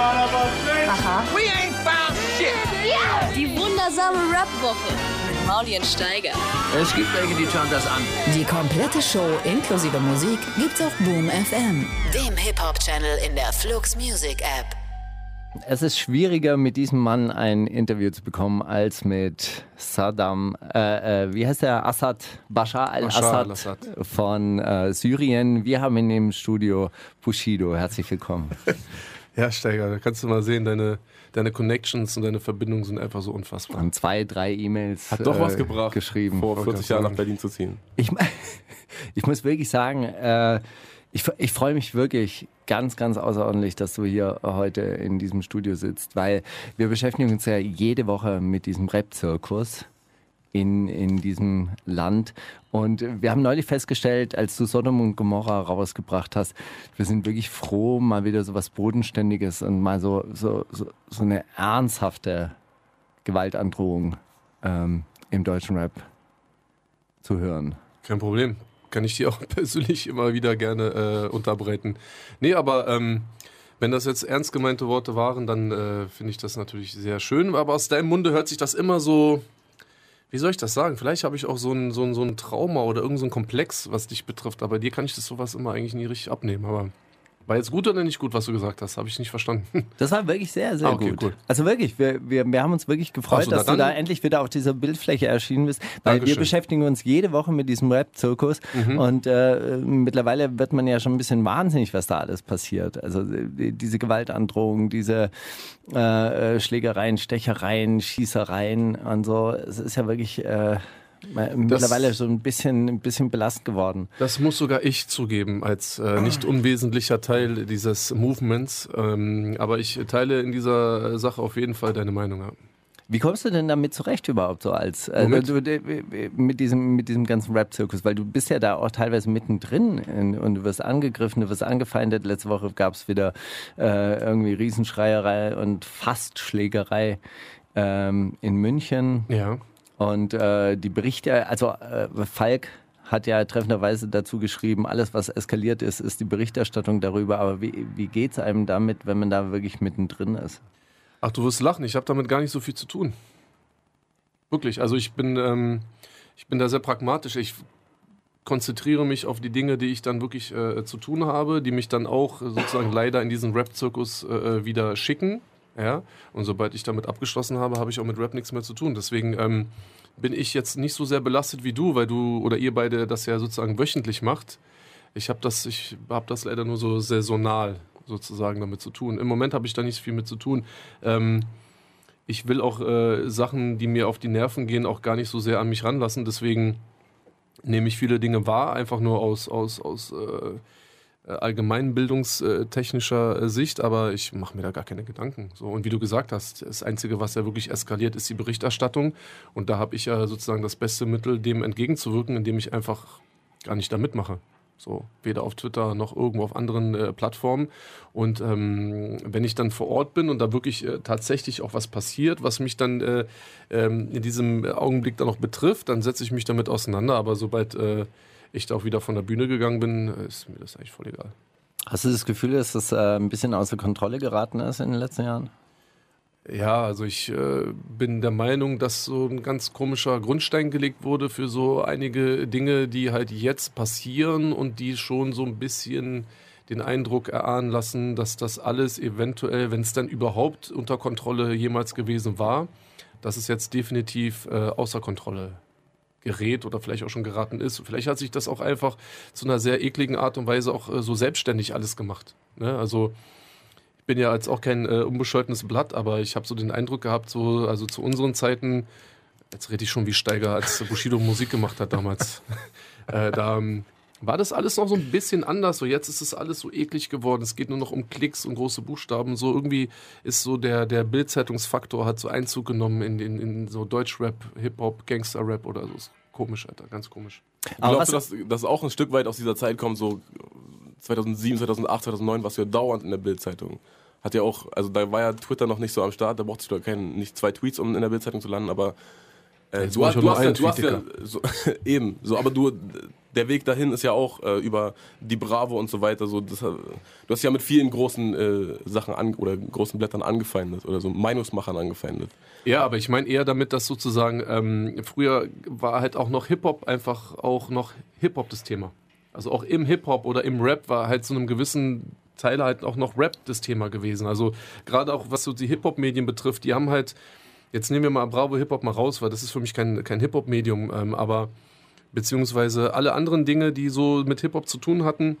Aha. We ain't found shit. Yeah. Die wundersame Rap-Woche mit Mauli und Steiger. Es gibt welche, die schauen das an. Die komplette Show inklusive Musik gibt's auf Boom FM, dem Hip-Hop-Channel in der Flux Music App. Es ist schwieriger, mit diesem Mann ein Interview zu bekommen, als mit Assad, Bashar al-Assad von Syrien. Wir haben in dem Studio Bushido. Herzlich willkommen. Ja, Steiger, da kannst du mal sehen, deine Connections und deine Verbindungen sind einfach so unfassbar. Und 2, 3 E-Mails hat doch was gebracht, geschrieben. Vor 40 Jahren nach Berlin zu ziehen. Ich muss wirklich sagen, ich freue mich wirklich ganz, ganz außerordentlich, dass du hier heute in diesem Studio sitzt, weil wir beschäftigen uns ja jede Woche mit diesem Rap-Zirkus in diesem Land. Und wir haben neulich festgestellt, als du Sodom und Gomorra rausgebracht hast, wir sind wirklich froh, mal wieder so was Bodenständiges und mal so eine ernsthafte Gewaltandrohung im deutschen Rap zu hören. Kein Problem. Kann ich dir auch persönlich immer wieder gerne unterbreiten. Nee, aber wenn das jetzt ernst gemeinte Worte waren, dann finde ich das natürlich sehr schön. Aber aus deinem Munde hört sich das immer so, wie soll ich das sagen? Vielleicht habe ich auch so ein Trauma oder irgend so ein Komplex, was dich betrifft. Aber dir kann ich das sowas immer eigentlich nie richtig abnehmen. Aber war jetzt gut oder nicht gut, was du gesagt hast? Habe ich nicht verstanden. Das war wirklich sehr, sehr gut. Cool. Also wirklich, wir haben uns wirklich gefreut, dass du da endlich wieder auf dieser Bildfläche erschienen bist. Weil Dankeschön. Wir beschäftigen uns jede Woche mit diesem Rap-Zirkus. Und mittlerweile wird man ja schon ein bisschen wahnsinnig, was da alles passiert. Also diese Gewaltandrohungen, diese Schlägereien, Stechereien, Schießereien und so. Es ist ja wirklich... mittlerweile so ein bisschen belastend geworden. Das muss sogar ich zugeben, als nicht unwesentlicher Teil dieses Movements. Aber ich teile in dieser Sache auf jeden Fall deine Meinung ab. Wie kommst du denn damit zurecht überhaupt so als mit diesem ganzen Rap-Zirkus? Weil du bist ja da auch teilweise mittendrin und du wirst angegriffen, du wirst angefeindet. Letzte Woche gab es wieder irgendwie Riesenschreierei und fast Schlägerei in München. Ja. Und die Berichte, also Falk hat ja treffenderweise dazu geschrieben, alles was eskaliert ist, ist die Berichterstattung darüber. Aber wie geht's einem damit, wenn man da wirklich mittendrin ist? Ach, du wirst lachen, ich habe damit gar nicht so viel zu tun. Wirklich, also ich bin da sehr pragmatisch. Ich konzentriere mich auf die Dinge, die ich dann wirklich zu tun habe, die mich dann auch sozusagen leider in diesen Rap-Zirkus wieder schicken. Ja, und sobald ich damit abgeschlossen habe, habe ich auch mit Rap nichts mehr zu tun. Deswegen bin ich jetzt nicht so sehr belastet wie du, weil du oder ihr beide das ja sozusagen wöchentlich macht. Ich habe das leider nur so saisonal sozusagen damit zu tun. Im Moment habe ich da nicht so viel mit zu tun. Ich will auch Sachen, die mir auf die Nerven gehen, auch gar nicht so sehr an mich ranlassen. Deswegen nehme ich viele Dinge wahr, einfach nur aus allgemeinbildungstechnischer Sicht, aber ich mache mir da gar keine Gedanken. So, und wie du gesagt hast, das Einzige, was ja wirklich eskaliert, ist die Berichterstattung. Und da habe ich ja sozusagen das beste Mittel, dem entgegenzuwirken, indem ich einfach gar nicht da mitmache. So, weder auf Twitter noch irgendwo auf anderen Plattformen. Und wenn ich dann vor Ort bin und da wirklich tatsächlich auch was passiert, was mich dann in diesem Augenblick dann auch betrifft, dann setze ich mich damit auseinander. Aber sobald ich da auch wieder von der Bühne gegangen bin, ist mir das eigentlich voll egal. Hast du das Gefühl, dass das ein bisschen außer Kontrolle geraten ist in den letzten Jahren? Ja, also ich bin der Meinung, dass so ein ganz komischer Grundstein gelegt wurde für so einige Dinge, die halt jetzt passieren und die schon so ein bisschen den Eindruck erahnen lassen, dass das alles eventuell, wenn es dann überhaupt unter Kontrolle jemals gewesen war, dass es jetzt definitiv außer Kontrolle gerät oder vielleicht auch schon geraten ist. Vielleicht hat sich das auch einfach zu einer sehr ekligen Art und Weise auch so selbstständig alles gemacht. Ne? Also ich bin ja jetzt auch kein unbescholtenes Blatt, aber ich habe so den Eindruck gehabt, also zu unseren Zeiten, jetzt rede ich schon wie Steiger, als Bushido Musik gemacht hat damals, da war das alles noch so ein bisschen anders. So jetzt ist es alles so eklig geworden. Es geht nur noch um Klicks und große Buchstaben. So irgendwie ist so der Bildzeitungsfaktor hat so Einzug genommen in so Deutschrap, Hip-Hop, Gangster-Rap oder so. Ist komisch, Alter, ganz komisch. Aber glaubst du, dass auch ein Stück weit aus dieser Zeit kommt, so 2007, 2008, 2009, was wir dauernd in der Bildzeitung? Hat ja auch, also da war ja Twitter noch nicht so am Start, da brauchtest du nicht 2 Tweets, um in der Bildzeitung zu landen, aber du hast ja, eben, so, aber du der Weg dahin ist ja auch über die Bravo und so weiter. So, das, du hast ja mit vielen großen Sachen oder großen Blättern angefeindet oder so Meinungsmachern angefeindet. Ja, aber ich meine eher damit, dass sozusagen früher war halt auch noch Hip-Hop das Thema. Also auch im Hip-Hop oder im Rap war halt zu einem gewissen Teil halt auch noch Rap das Thema gewesen. Also gerade auch was so die Hip-Hop-Medien betrifft, die haben halt, jetzt nehmen wir mal Bravo Hip-Hop mal raus, weil das ist für mich kein Hip-Hop-Medium, aber beziehungsweise alle anderen Dinge, die so mit Hip-Hop zu tun hatten,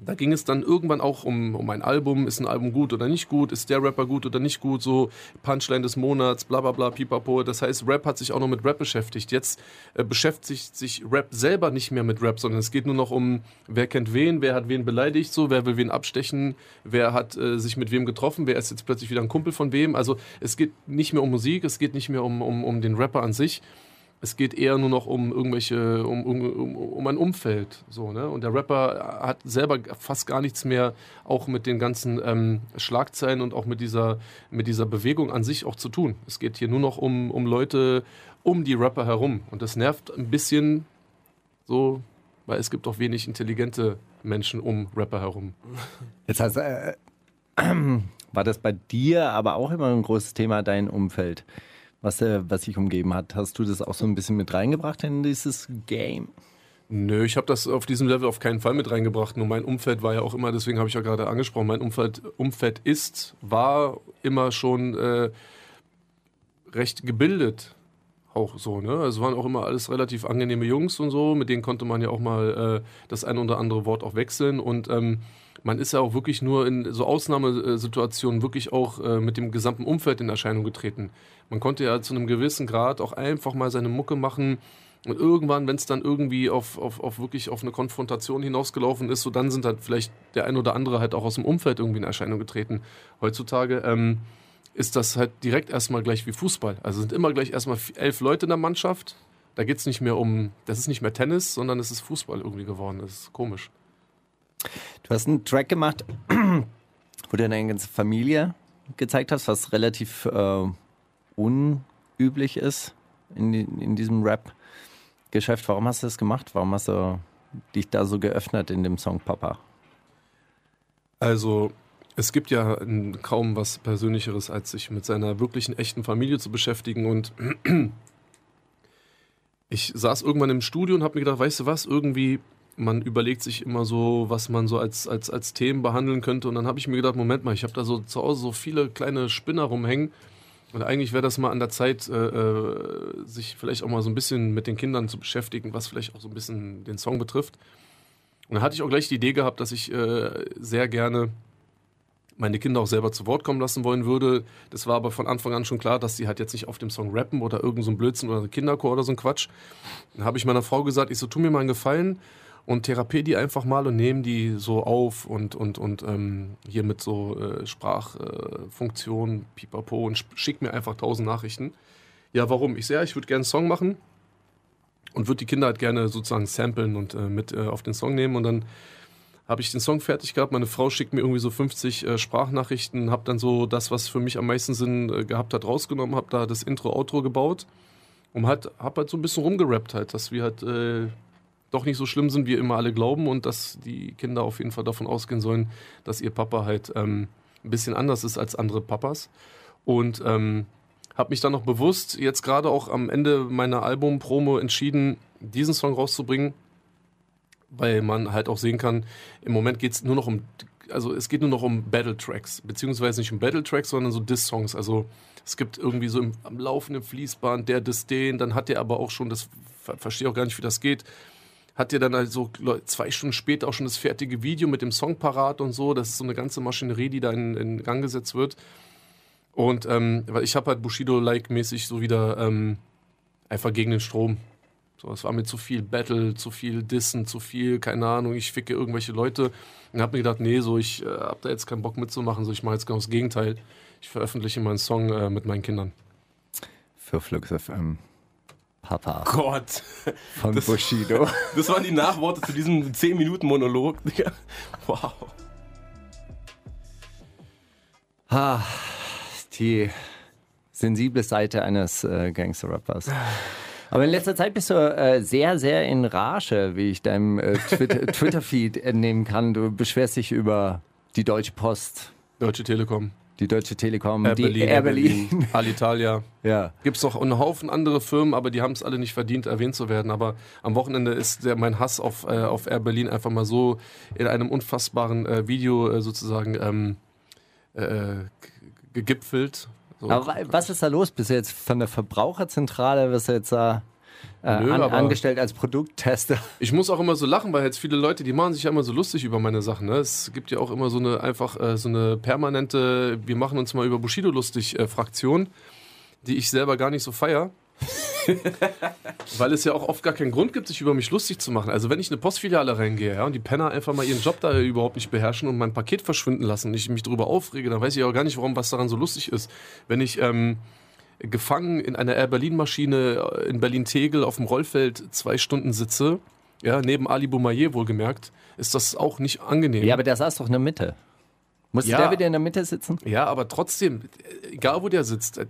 da ging es dann irgendwann auch um ein Album, ist ein Album gut oder nicht gut, ist der Rapper gut oder nicht gut, so Punchline des Monats, bla bla bla, pipapo. Das heißt, Rap hat sich auch noch mit Rap beschäftigt. Jetzt beschäftigt sich Rap selber nicht mehr mit Rap, sondern es geht nur noch um, wer kennt wen, wer hat wen beleidigt, so, wer will wen abstechen, wer hat sich mit wem getroffen, wer ist jetzt plötzlich wieder ein Kumpel von wem. Also es geht nicht mehr um Musik, es geht nicht mehr um den Rapper an sich. Es geht eher nur noch um irgendwelche, um ein Umfeld, so, ne? Und der Rapper hat selber fast gar nichts mehr auch mit den ganzen Schlagzeilen und auch mit dieser Bewegung an sich auch zu tun. Es geht hier nur noch um Leute um die Rapper herum. Und das nervt ein bisschen so, weil es gibt auch wenig intelligente Menschen um Rapper herum. Jetzt war das bei dir aber auch immer ein großes Thema, dein Umfeld? Was dich umgeben hat. Hast du das auch so ein bisschen mit reingebracht in dieses Game? Nö, ich habe das auf diesem Level auf keinen Fall mit reingebracht. Nur mein Umfeld war ja auch immer, deswegen habe ich ja gerade angesprochen, mein Umfeld war immer schon recht gebildet. Auch so, ne? Es waren auch immer alles relativ angenehme Jungs und so. Mit denen konnte man ja auch mal das ein oder andere Wort auch wechseln. Und man ist ja auch wirklich nur in so Ausnahmesituationen wirklich auch mit dem gesamten Umfeld in Erscheinung getreten. Man konnte ja zu einem gewissen Grad auch einfach mal seine Mucke machen und irgendwann, wenn es dann irgendwie auf wirklich auf eine Konfrontation hinausgelaufen ist, so dann sind halt vielleicht der ein oder andere halt auch aus dem Umfeld irgendwie in Erscheinung getreten. Heutzutage ist das halt direkt erstmal gleich wie Fußball. Also sind immer gleich erstmal 11 Leute in der Mannschaft. Da geht es nicht mehr um, das ist nicht mehr Tennis, sondern es ist Fußball irgendwie geworden. Das ist komisch. Du hast einen Track gemacht, wo du deine ganze Familie gezeigt hast, was relativ unüblich ist in diesem Rap-Geschäft. Warum hast du das gemacht? Warum hast du dich da so geöffnet in dem Song Papa? Also es gibt ja kaum was Persönlicheres, als sich mit seiner wirklichen, echten Familie zu beschäftigen. Und ich saß irgendwann im Studio und habe mir gedacht, weißt du was, irgendwie... Man überlegt sich immer so, was man so als Themen behandeln könnte. Und dann habe ich mir gedacht, Moment mal, ich habe da so zu Hause so viele kleine Spinner rumhängen. Und eigentlich wäre das mal an der Zeit, sich vielleicht auch mal so ein bisschen mit den Kindern zu beschäftigen, was vielleicht auch so ein bisschen den Song betrifft. Und dann hatte ich auch gleich die Idee gehabt, dass ich sehr gerne meine Kinder auch selber zu Wort kommen lassen wollen würde. Das war aber von Anfang an schon klar, dass die halt jetzt nicht auf dem Song rappen oder irgend so ein Blödsinn oder ein Kinderchor oder so ein Quatsch. Dann habe ich meiner Frau gesagt, ich so, tu mir mal einen Gefallen, und therapier die einfach mal und nehmen die so auf und hier mit so Sprachfunktionen, pipapo, und schick mir einfach 1000 Nachrichten. Ja, warum? Ich würde gerne einen Song machen und würde die Kinder halt gerne sozusagen samplen und mit auf den Song nehmen. Und dann habe ich den Song fertig gehabt. Meine Frau schickt mir irgendwie so 50 Sprachnachrichten, habe dann so das, was für mich am meisten Sinn gehabt hat, rausgenommen, habe da das Intro, Outro gebaut und habe halt so ein bisschen rumgerappt halt, dass wir halt... doch nicht so schlimm sind, wie immer alle glauben, und dass die Kinder auf jeden Fall davon ausgehen sollen, dass ihr Papa halt ein bisschen anders ist als andere Papas. Und habe mich dann noch bewusst jetzt gerade auch am Ende meiner Album-Promo entschieden, diesen Song rauszubringen, weil man halt auch sehen kann, im Moment geht es nur noch um, also es geht nur noch um Battle-Tracks, beziehungsweise nicht um Battle-Tracks, sondern so Diss-Songs. Also es gibt irgendwie so am laufenden Fließband der Diss den, dann hat der aber auch schon, das verstehe auch gar nicht, wie das geht, hat dir dann also 2 Stunden später auch schon das fertige Video mit dem Song parat und so. Das ist so eine ganze Maschinerie, die da in Gang gesetzt wird. Und weil ich habe halt Bushido-like-mäßig so wieder einfach gegen den Strom. So, es war mir zu viel Battle, zu viel Dissen, zu viel, keine Ahnung, ich ficke irgendwelche Leute. Und habe mir gedacht, nee, so ich habe da jetzt keinen Bock mitzumachen, so ich mache jetzt genau das Gegenteil. Ich veröffentliche meinen Song mit meinen Kindern. Für Flux FM. Papa. Gott. Von Bushido. Das waren die Nachworte zu diesem 10-Minuten-Monolog. Wow. Ah, die sensible Seite eines Gangster-Rappers. Aber in letzter Zeit bist du sehr, sehr in Rage, wie ich deinem Twitter-Feed entnehmen kann. Du beschwerst dich über die Deutsche Post. Deutsche Telekom. Die Deutsche Telekom, Air Berlin. Alitalia. Ja. Gibt es noch einen Haufen andere Firmen, aber die haben es alle nicht verdient, erwähnt zu werden. Aber am Wochenende ist mein Hass auf Air Berlin einfach mal so in einem unfassbaren Video sozusagen gegipfelt. So. Aber was ist da los? Bist du jetzt von der Verbraucherzentrale, was jetzt da... angestellt als Produkttester. Ich muss auch immer so lachen, weil jetzt viele Leute, die machen sich ja immer so lustig über meine Sachen. Ne? Es gibt ja auch immer so eine permanente, wir machen uns mal über Bushido lustig Fraktion, die ich selber gar nicht so feier. Weil es ja auch oft gar keinen Grund gibt, sich über mich lustig zu machen. Also wenn ich in eine Postfiliale reingehe, ja, und die Penner einfach mal ihren Job da überhaupt nicht beherrschen und mein Paket verschwinden lassen und ich mich darüber aufrege, dann weiß ich auch gar nicht, warum was daran so lustig ist. Wenn ich... gefangen in einer Air Berlin-Maschine in Berlin-Tegel auf dem Rollfeld 2 Stunden sitze, ja, neben Ali Boumaier wohlgemerkt, ist das auch nicht angenehm. Ja, aber der saß doch in der Mitte. Musste der wieder in der Mitte sitzen? Ja, aber trotzdem, egal wo der sitzt,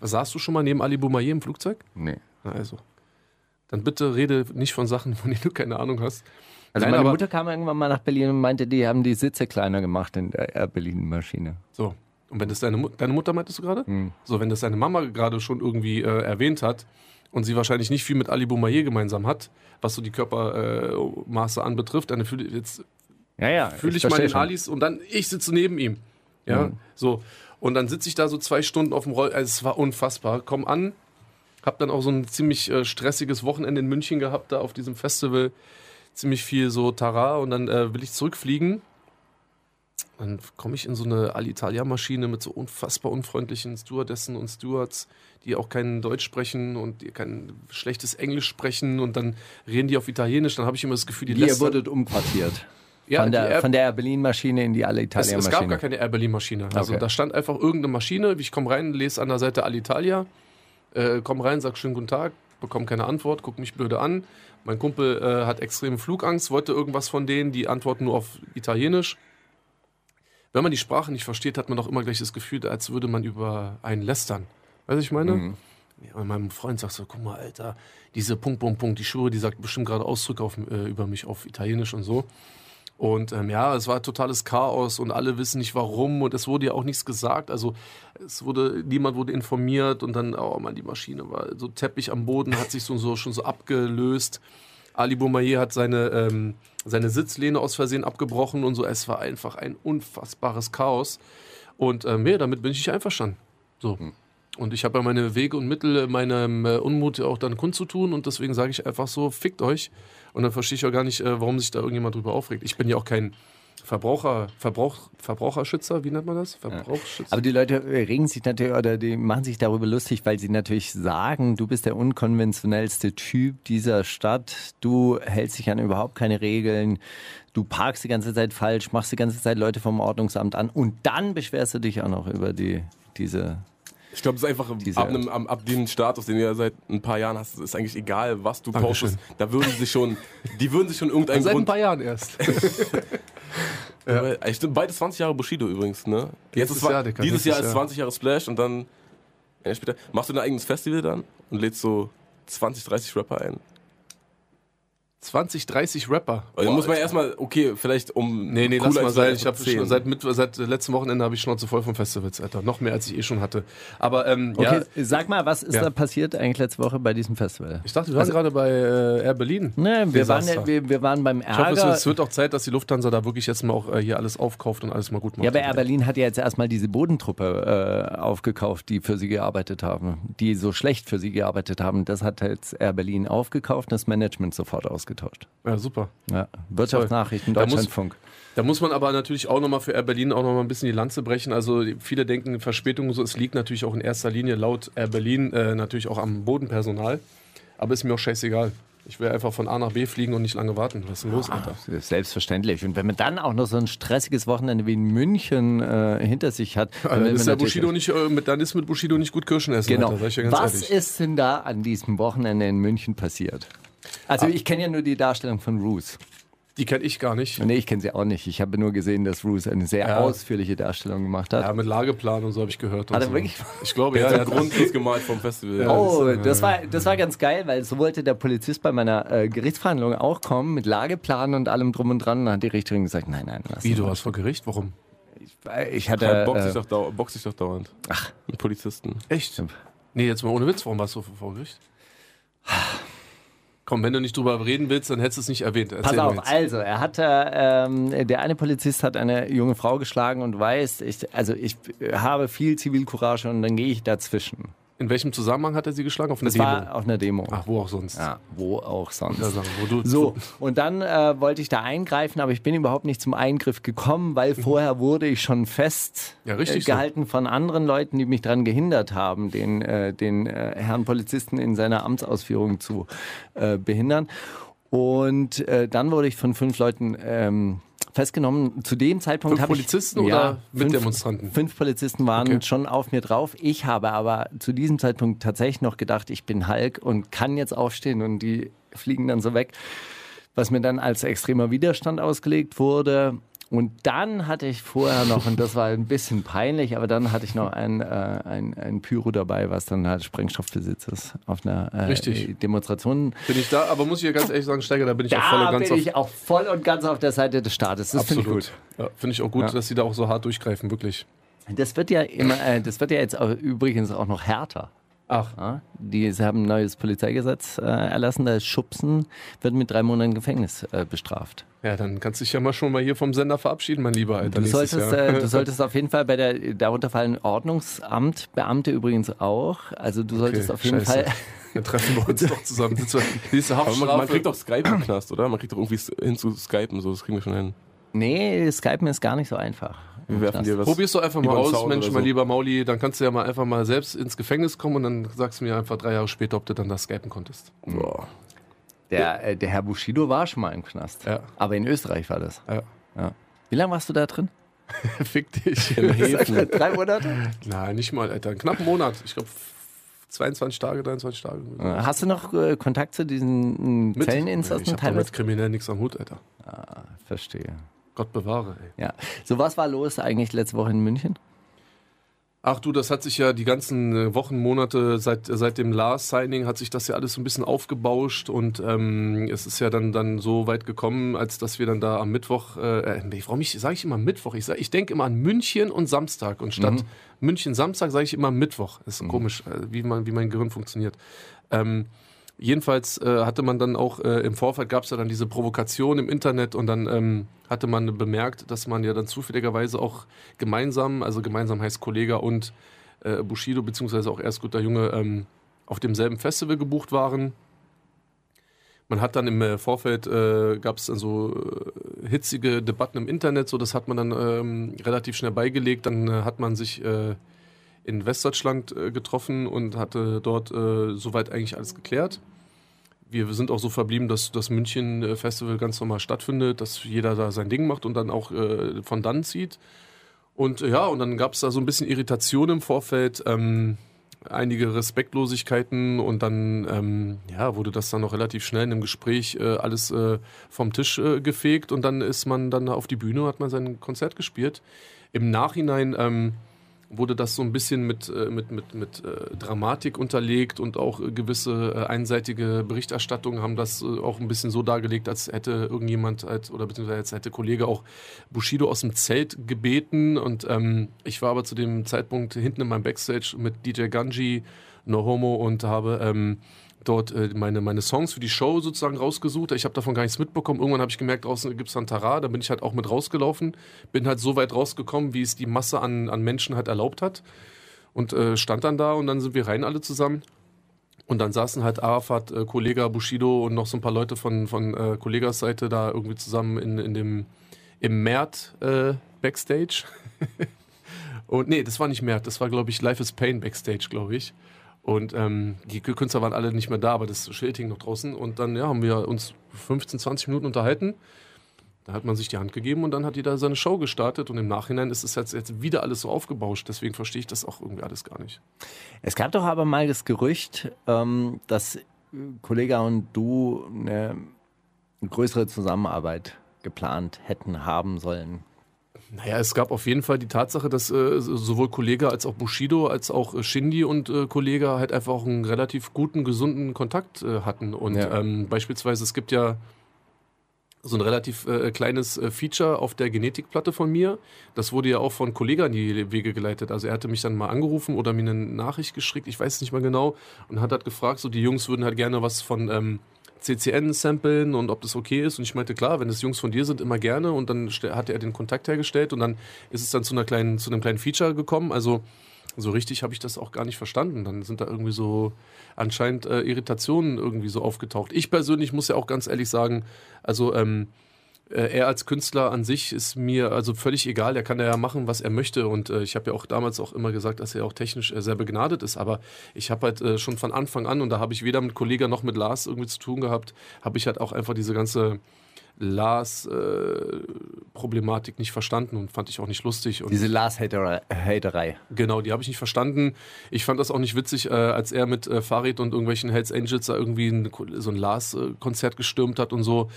saßt du schon mal neben Ali Boumaier im Flugzeug? Nee. Also, dann bitte rede nicht von Sachen, von denen du keine Ahnung hast. Also nein, meine Mutter kam irgendwann mal nach Berlin und meinte, die haben die Sitze kleiner gemacht in der Air Berlin-Maschine. So. Und wenn das deine Mutter, meintest du gerade? Mhm. So, wenn das deine Mama gerade schon irgendwie erwähnt hat und sie wahrscheinlich nicht viel mit Ali Boumaier gemeinsam hat, was so die Körpermaße anbetrifft, dann fühle ich mal den Alis und dann, ich sitze neben ihm. Ja, so. Und dann sitze ich da so 2 Stunden auf dem Roll. Also es war unfassbar. Komm an, hab dann auch so ein ziemlich stressiges Wochenende in München gehabt, da auf diesem Festival. Ziemlich viel so Tara und dann will ich zurückfliegen. Dann komme ich in so eine Alitalia-Maschine mit so unfassbar unfreundlichen Stewardessen und Stewards, die auch kein Deutsch sprechen und die kein schlechtes Englisch sprechen und dann reden die auf Italienisch, dann habe ich immer das Gefühl, ihr wurdet umquartiert. Ja, von der Air Berlin-Maschine in die Alitalia-Maschine. Es gab gar keine Air Berlin-Maschine. Also da stand einfach irgendeine Maschine, ich komme rein, lese an der Seite Alitalia, komme rein, sag schönen guten Tag, bekomme keine Antwort, guck mich blöde an. Mein Kumpel hat extreme Flugangst, wollte irgendwas von denen, die antworten nur auf Italienisch. Wenn man die Sprache nicht versteht, hat man doch immer gleich das Gefühl, als würde man über einen lästern. Weißt du, ich meine? Mhm. Ja, und meinem Freund sagst du, guck mal, Alter, diese Punkt, die Schure, die sagt bestimmt gerade Ausdrücke über mich auf Italienisch und so. Und es war totales Chaos und alle wissen nicht warum und es wurde ja auch nichts gesagt. Also niemand wurde informiert und dann, oh Mann, die Maschine war so Teppich am Boden, hat sich schon so abgelöst. Ali Boumaier hat seine Sitzlehne aus Versehen abgebrochen und so. Es war einfach ein unfassbares Chaos. Und damit bin ich nicht einverstanden. So. Und ich habe ja meine Wege und Mittel meinem Unmut auch dann kundzutun und deswegen sage ich einfach so, fickt euch. Und dann verstehe ich auch gar nicht, warum sich da irgendjemand drüber aufregt. Ich bin ja auch kein Verbraucherschützer, wie nennt man das? Verbraucherschützer. Aber die Leute regen sich natürlich oder die machen sich darüber lustig, weil sie natürlich sagen, du bist der unkonventionellste Typ dieser Stadt, du hältst dich an überhaupt keine Regeln, du parkst die ganze Zeit falsch, machst die ganze Zeit Leute vom Ordnungsamt an und dann beschwerst du dich auch noch über diese... Ich glaube, es ist einfach ab dem Status, den ihr seit ein paar Jahren hast, ist eigentlich egal, was du postest. Da würden sich schon irgendeinen Grund... Seit ein paar Jahren erst. Ja. Stimmt, beide 20 Jahre Bushido übrigens, ne? Dieses Jahr ist 20 Jahre Splash und dann später. Machst du dein eigenes Festival dann und lädst so 20, 30 Rapper ein? 20, 30 Rapper? Boah, dann muss man erstmal, Nee, lass mal sein. Ich habe schon seit letztem Wochenende habe ich Schnauze voll vom Festivals, Alter. Noch mehr, als ich schon hatte. Aber, sag mal, was ist da passiert eigentlich letzte Woche bei diesem Festival? Ich dachte, wir waren gerade bei Air Berlin. Nein, wir waren beim Ärger. Ich hoffe, es wird auch Zeit, dass die Lufthansa da wirklich jetzt mal auch hier alles aufkauft und alles mal gut macht. Ja, aber Air Berlin hat ja jetzt erstmal diese Bodentruppe aufgekauft, die für sie gearbeitet haben. Die so schlecht für sie gearbeitet haben. Das hat jetzt Air Berlin aufgekauft und das Management sofort ausgekauft. Ja, super. Ja. Wirtschaftsnachrichten, Deutschlandfunk. Da muss man aber natürlich auch nochmal für Air Berlin auch nochmal ein bisschen die Lanze brechen. Also viele denken, Verspätung, so, es liegt natürlich auch in erster Linie laut Air Berlin natürlich auch am Bodenpersonal. Aber ist mir auch scheißegal. Ich will einfach von A nach B fliegen und nicht lange warten. Was ist denn los, Alter? Das ist selbstverständlich. Und wenn man dann auch noch so ein stressiges Wochenende wie in München hinter sich hat... Dann ist mit Bushido nicht gut Kirschen essen. Genau. Alter, Was ist denn da an diesem Wochenende in München passiert? Also ich kenne ja nur die Darstellung von Roos. Die kenne ich gar nicht. Nee, ich kenne sie auch nicht. Ich habe nur gesehen, dass Bruce eine sehr ausführliche Darstellung gemacht hat. Ja, mit Lageplan und so habe ich gehört. Hat er wirklich? Ich glaube, er hat einen Grundriss gemalt vom Festival. Ja, oh, das war ganz geil, weil so wollte der Polizist bei meiner Gerichtsverhandlung auch kommen, mit Lageplan und allem drum und dran. Und dann hat die Richterin gesagt, nein, lass mal. Wie, du warst vor Gericht? Warum? Ich hatte... Box ich doch dauernd. Ach. Mit Polizisten. Echt? Nee, jetzt mal ohne Witz, warum warst du vor Gericht? Komm, wenn du nicht drüber reden willst, dann hättest du es nicht erwähnt. Pass auf, also, der eine Polizist hat eine junge Frau geschlagen und weiß, ich habe viel Zivilcourage und dann gehe ich dazwischen. In welchem Zusammenhang hat er sie geschlagen? Auf einer Demo? Das war auf einer Demo. Ach, wo auch sonst. Ja, wo auch sonst. Ja, so, und dann wollte ich da eingreifen, aber ich bin überhaupt nicht zum Eingriff gekommen, weil vorher wurde ich schon festgehalten von anderen Leuten, die mich daran gehindert haben, den Herrn Polizisten in seiner Amtsausführung zu behindern. Und dann wurde ich von 5 Leuten festgenommen. Zu dem Zeitpunkt habe ich... 5 Polizisten oder Mitdemonstranten? 5 Polizisten waren schon auf mir drauf. Ich habe aber zu diesem Zeitpunkt tatsächlich noch gedacht, ich bin Hulk und kann jetzt aufstehen und die fliegen dann so weg, was mir dann als extremer Widerstand ausgelegt wurde. Und dann hatte ich vorher noch, und das war ein bisschen peinlich, aber dann hatte ich noch ein Pyro dabei, was dann halt Sprengstoffbesitz ist auf einer Demonstration. Bin ich da, aber muss ich ja ganz ehrlich sagen, Steiger, da bin ich auch voll und ganz auf der Seite des Staates. Das finde ich gut. Ja, finde ich auch gut, dass sie da auch so hart durchgreifen, wirklich. Das wird ja immer, übrigens auch noch härter. Ach. Ja, sie haben ein neues Polizeigesetz erlassen, da ist Schubsen, wird mit 3 Monaten Gefängnis bestraft. Ja, dann kannst du dich ja mal hier vom Sender verabschieden, mein Lieber. Alter. Du solltest auf jeden Fall bei der darunter fallenden Ordnungsamt, Beamte übrigens auch, also du solltest auf jeden Fall... Dann treffen wir uns doch zusammen. Man kriegt doch Skype im Knast, oder? Man kriegt doch irgendwie hin zu Skypen, so, das kriegen wir schon hin. Nee, Skypen ist gar nicht so einfach. Probier's doch einfach mal aus, Mensch, so. Mein lieber Mauli, dann kannst du ja mal einfach mal selbst ins Gefängnis kommen und dann sagst du mir einfach 3 Jahre später, ob du dann das skypen konntest. Boah. Der Herr Bushido war schon mal im Knast, aber in Österreich war das. Ja. Ja. Wie lange warst du da drin? Fick dich. In Häfen. 3 Monate? Nein, nicht mal, Alter. Einen knappen Monat. Ich glaube 22 Tage, 23 Tage. Hast du noch Kontakt zu diesen Zelleninsassen? Ich habe mit Kriminellen nichts am Hut, Alter. Ah, verstehe. Gott bewahre, ey. Ja. So, was war los eigentlich letzte Woche in München? Ach du, das hat sich ja die ganzen Wochen, Monate seit dem Lars-Signing hat sich das ja alles so ein bisschen aufgebauscht und es ist ja dann so weit gekommen, als dass wir dann da am Mittwoch, warum sage ich immer Mittwoch? Ich denke immer an München und Samstag und statt München Samstag sage ich immer Mittwoch. Ist komisch, wie mein Gehirn funktioniert. Jedenfalls hatte man dann auch im Vorfeld gab es ja dann diese Provokation im Internet und dann hatte man bemerkt, dass man ja dann zufälligerweise auch gemeinsam heißt Kollega und Bushido beziehungsweise auch Erst guter Junge auf demselben Festival gebucht waren. Man hat dann im Vorfeld, gab es dann so hitzige Debatten im Internet, so das hat man dann relativ schnell beigelegt, dann hat man sich... in Westdeutschland getroffen und hatte dort soweit eigentlich alles geklärt. Wir sind auch so verblieben, dass das München-Festival ganz normal stattfindet, dass jeder da sein Ding macht und dann auch von dann zieht. Und und dann gab es da so ein bisschen Irritation im Vorfeld, einige Respektlosigkeiten und dann wurde das dann noch relativ schnell in einem Gespräch alles vom Tisch gefegt und dann ist man dann auf die Bühne, hat man sein Konzert gespielt. Im Nachhinein... wurde das so ein bisschen mit Dramatik unterlegt und auch gewisse einseitige Berichterstattungen haben das auch ein bisschen so dargelegt, als hätte irgendjemand oder beziehungsweise als hätte Kollege auch Bushido aus dem Zelt gebeten und ich war aber zu dem Zeitpunkt hinten in meinem Backstage mit DJ Ganji, No Homo und habe dort meine Songs für die Show sozusagen rausgesucht. Ich habe davon gar nichts mitbekommen. Irgendwann habe ich gemerkt, draußen gibt es dann Tara. Da bin ich halt auch mit rausgelaufen. Bin halt so weit rausgekommen, wie es die Masse an Menschen halt erlaubt hat. Und stand dann da und dann sind wir rein alle zusammen. Und dann saßen halt Arafat, Kollega Bushido und noch so ein paar Leute von Kollegas Seite da irgendwie zusammen im Mert Backstage. Und nee, das war nicht Mert. Das war, glaube ich, Life is Pain Backstage, glaube ich. Und die Künstler waren alle nicht mehr da, aber das Schild hing noch draußen. Und dann haben wir uns 15, 20 Minuten unterhalten. Da hat man sich die Hand gegeben und dann hat jeder seine Show gestartet. Und im Nachhinein ist es jetzt wieder alles so aufgebauscht. Deswegen verstehe ich das auch irgendwie alles gar nicht. Es gab doch aber mal das Gerücht, dass Kollega und du eine größere Zusammenarbeit geplant hätten haben sollen? Naja, es gab auf jeden Fall die Tatsache, dass sowohl Kollegah als auch Bushido als auch Shindy und Kollegah halt einfach auch einen relativ guten, gesunden Kontakt hatten. Und ja. Beispielsweise, es gibt ja so ein relativ kleines Feature auf der Genetikplatte von mir. Das wurde ja auch von Kollegah in die Wege geleitet. Also er hatte mich dann mal angerufen oder mir eine Nachricht geschickt, ich weiß es nicht mal genau, und hat halt gefragt, so die Jungs würden halt gerne was von CCN samplen und ob das okay ist. Und ich meinte, klar, wenn das Jungs von dir sind, immer gerne. Und dann hatte er den Kontakt hergestellt und dann ist es dann zu einem kleinen Feature gekommen. Also so richtig habe ich das auch gar nicht verstanden. Dann sind da irgendwie so anscheinend Irritationen irgendwie so aufgetaucht. Ich persönlich muss ja auch ganz ehrlich sagen, also er als Künstler an sich ist mir also völlig egal, er kann ja machen, was er möchte, und ich habe ja auch damals auch immer gesagt, dass er auch technisch sehr begnadet ist, aber ich habe halt schon von Anfang an, und da habe ich weder mit Kollegah noch mit Lars irgendwie zu tun gehabt, habe ich halt auch einfach diese ganze Lars-Problematik nicht verstanden und fand ich auch nicht lustig. Und diese Lars-Haterei. Genau, die habe ich nicht verstanden. Ich fand das auch nicht witzig, als er mit Farid und irgendwelchen Hells Angels da irgendwie so ein Lars-Konzert gestürmt hat und so.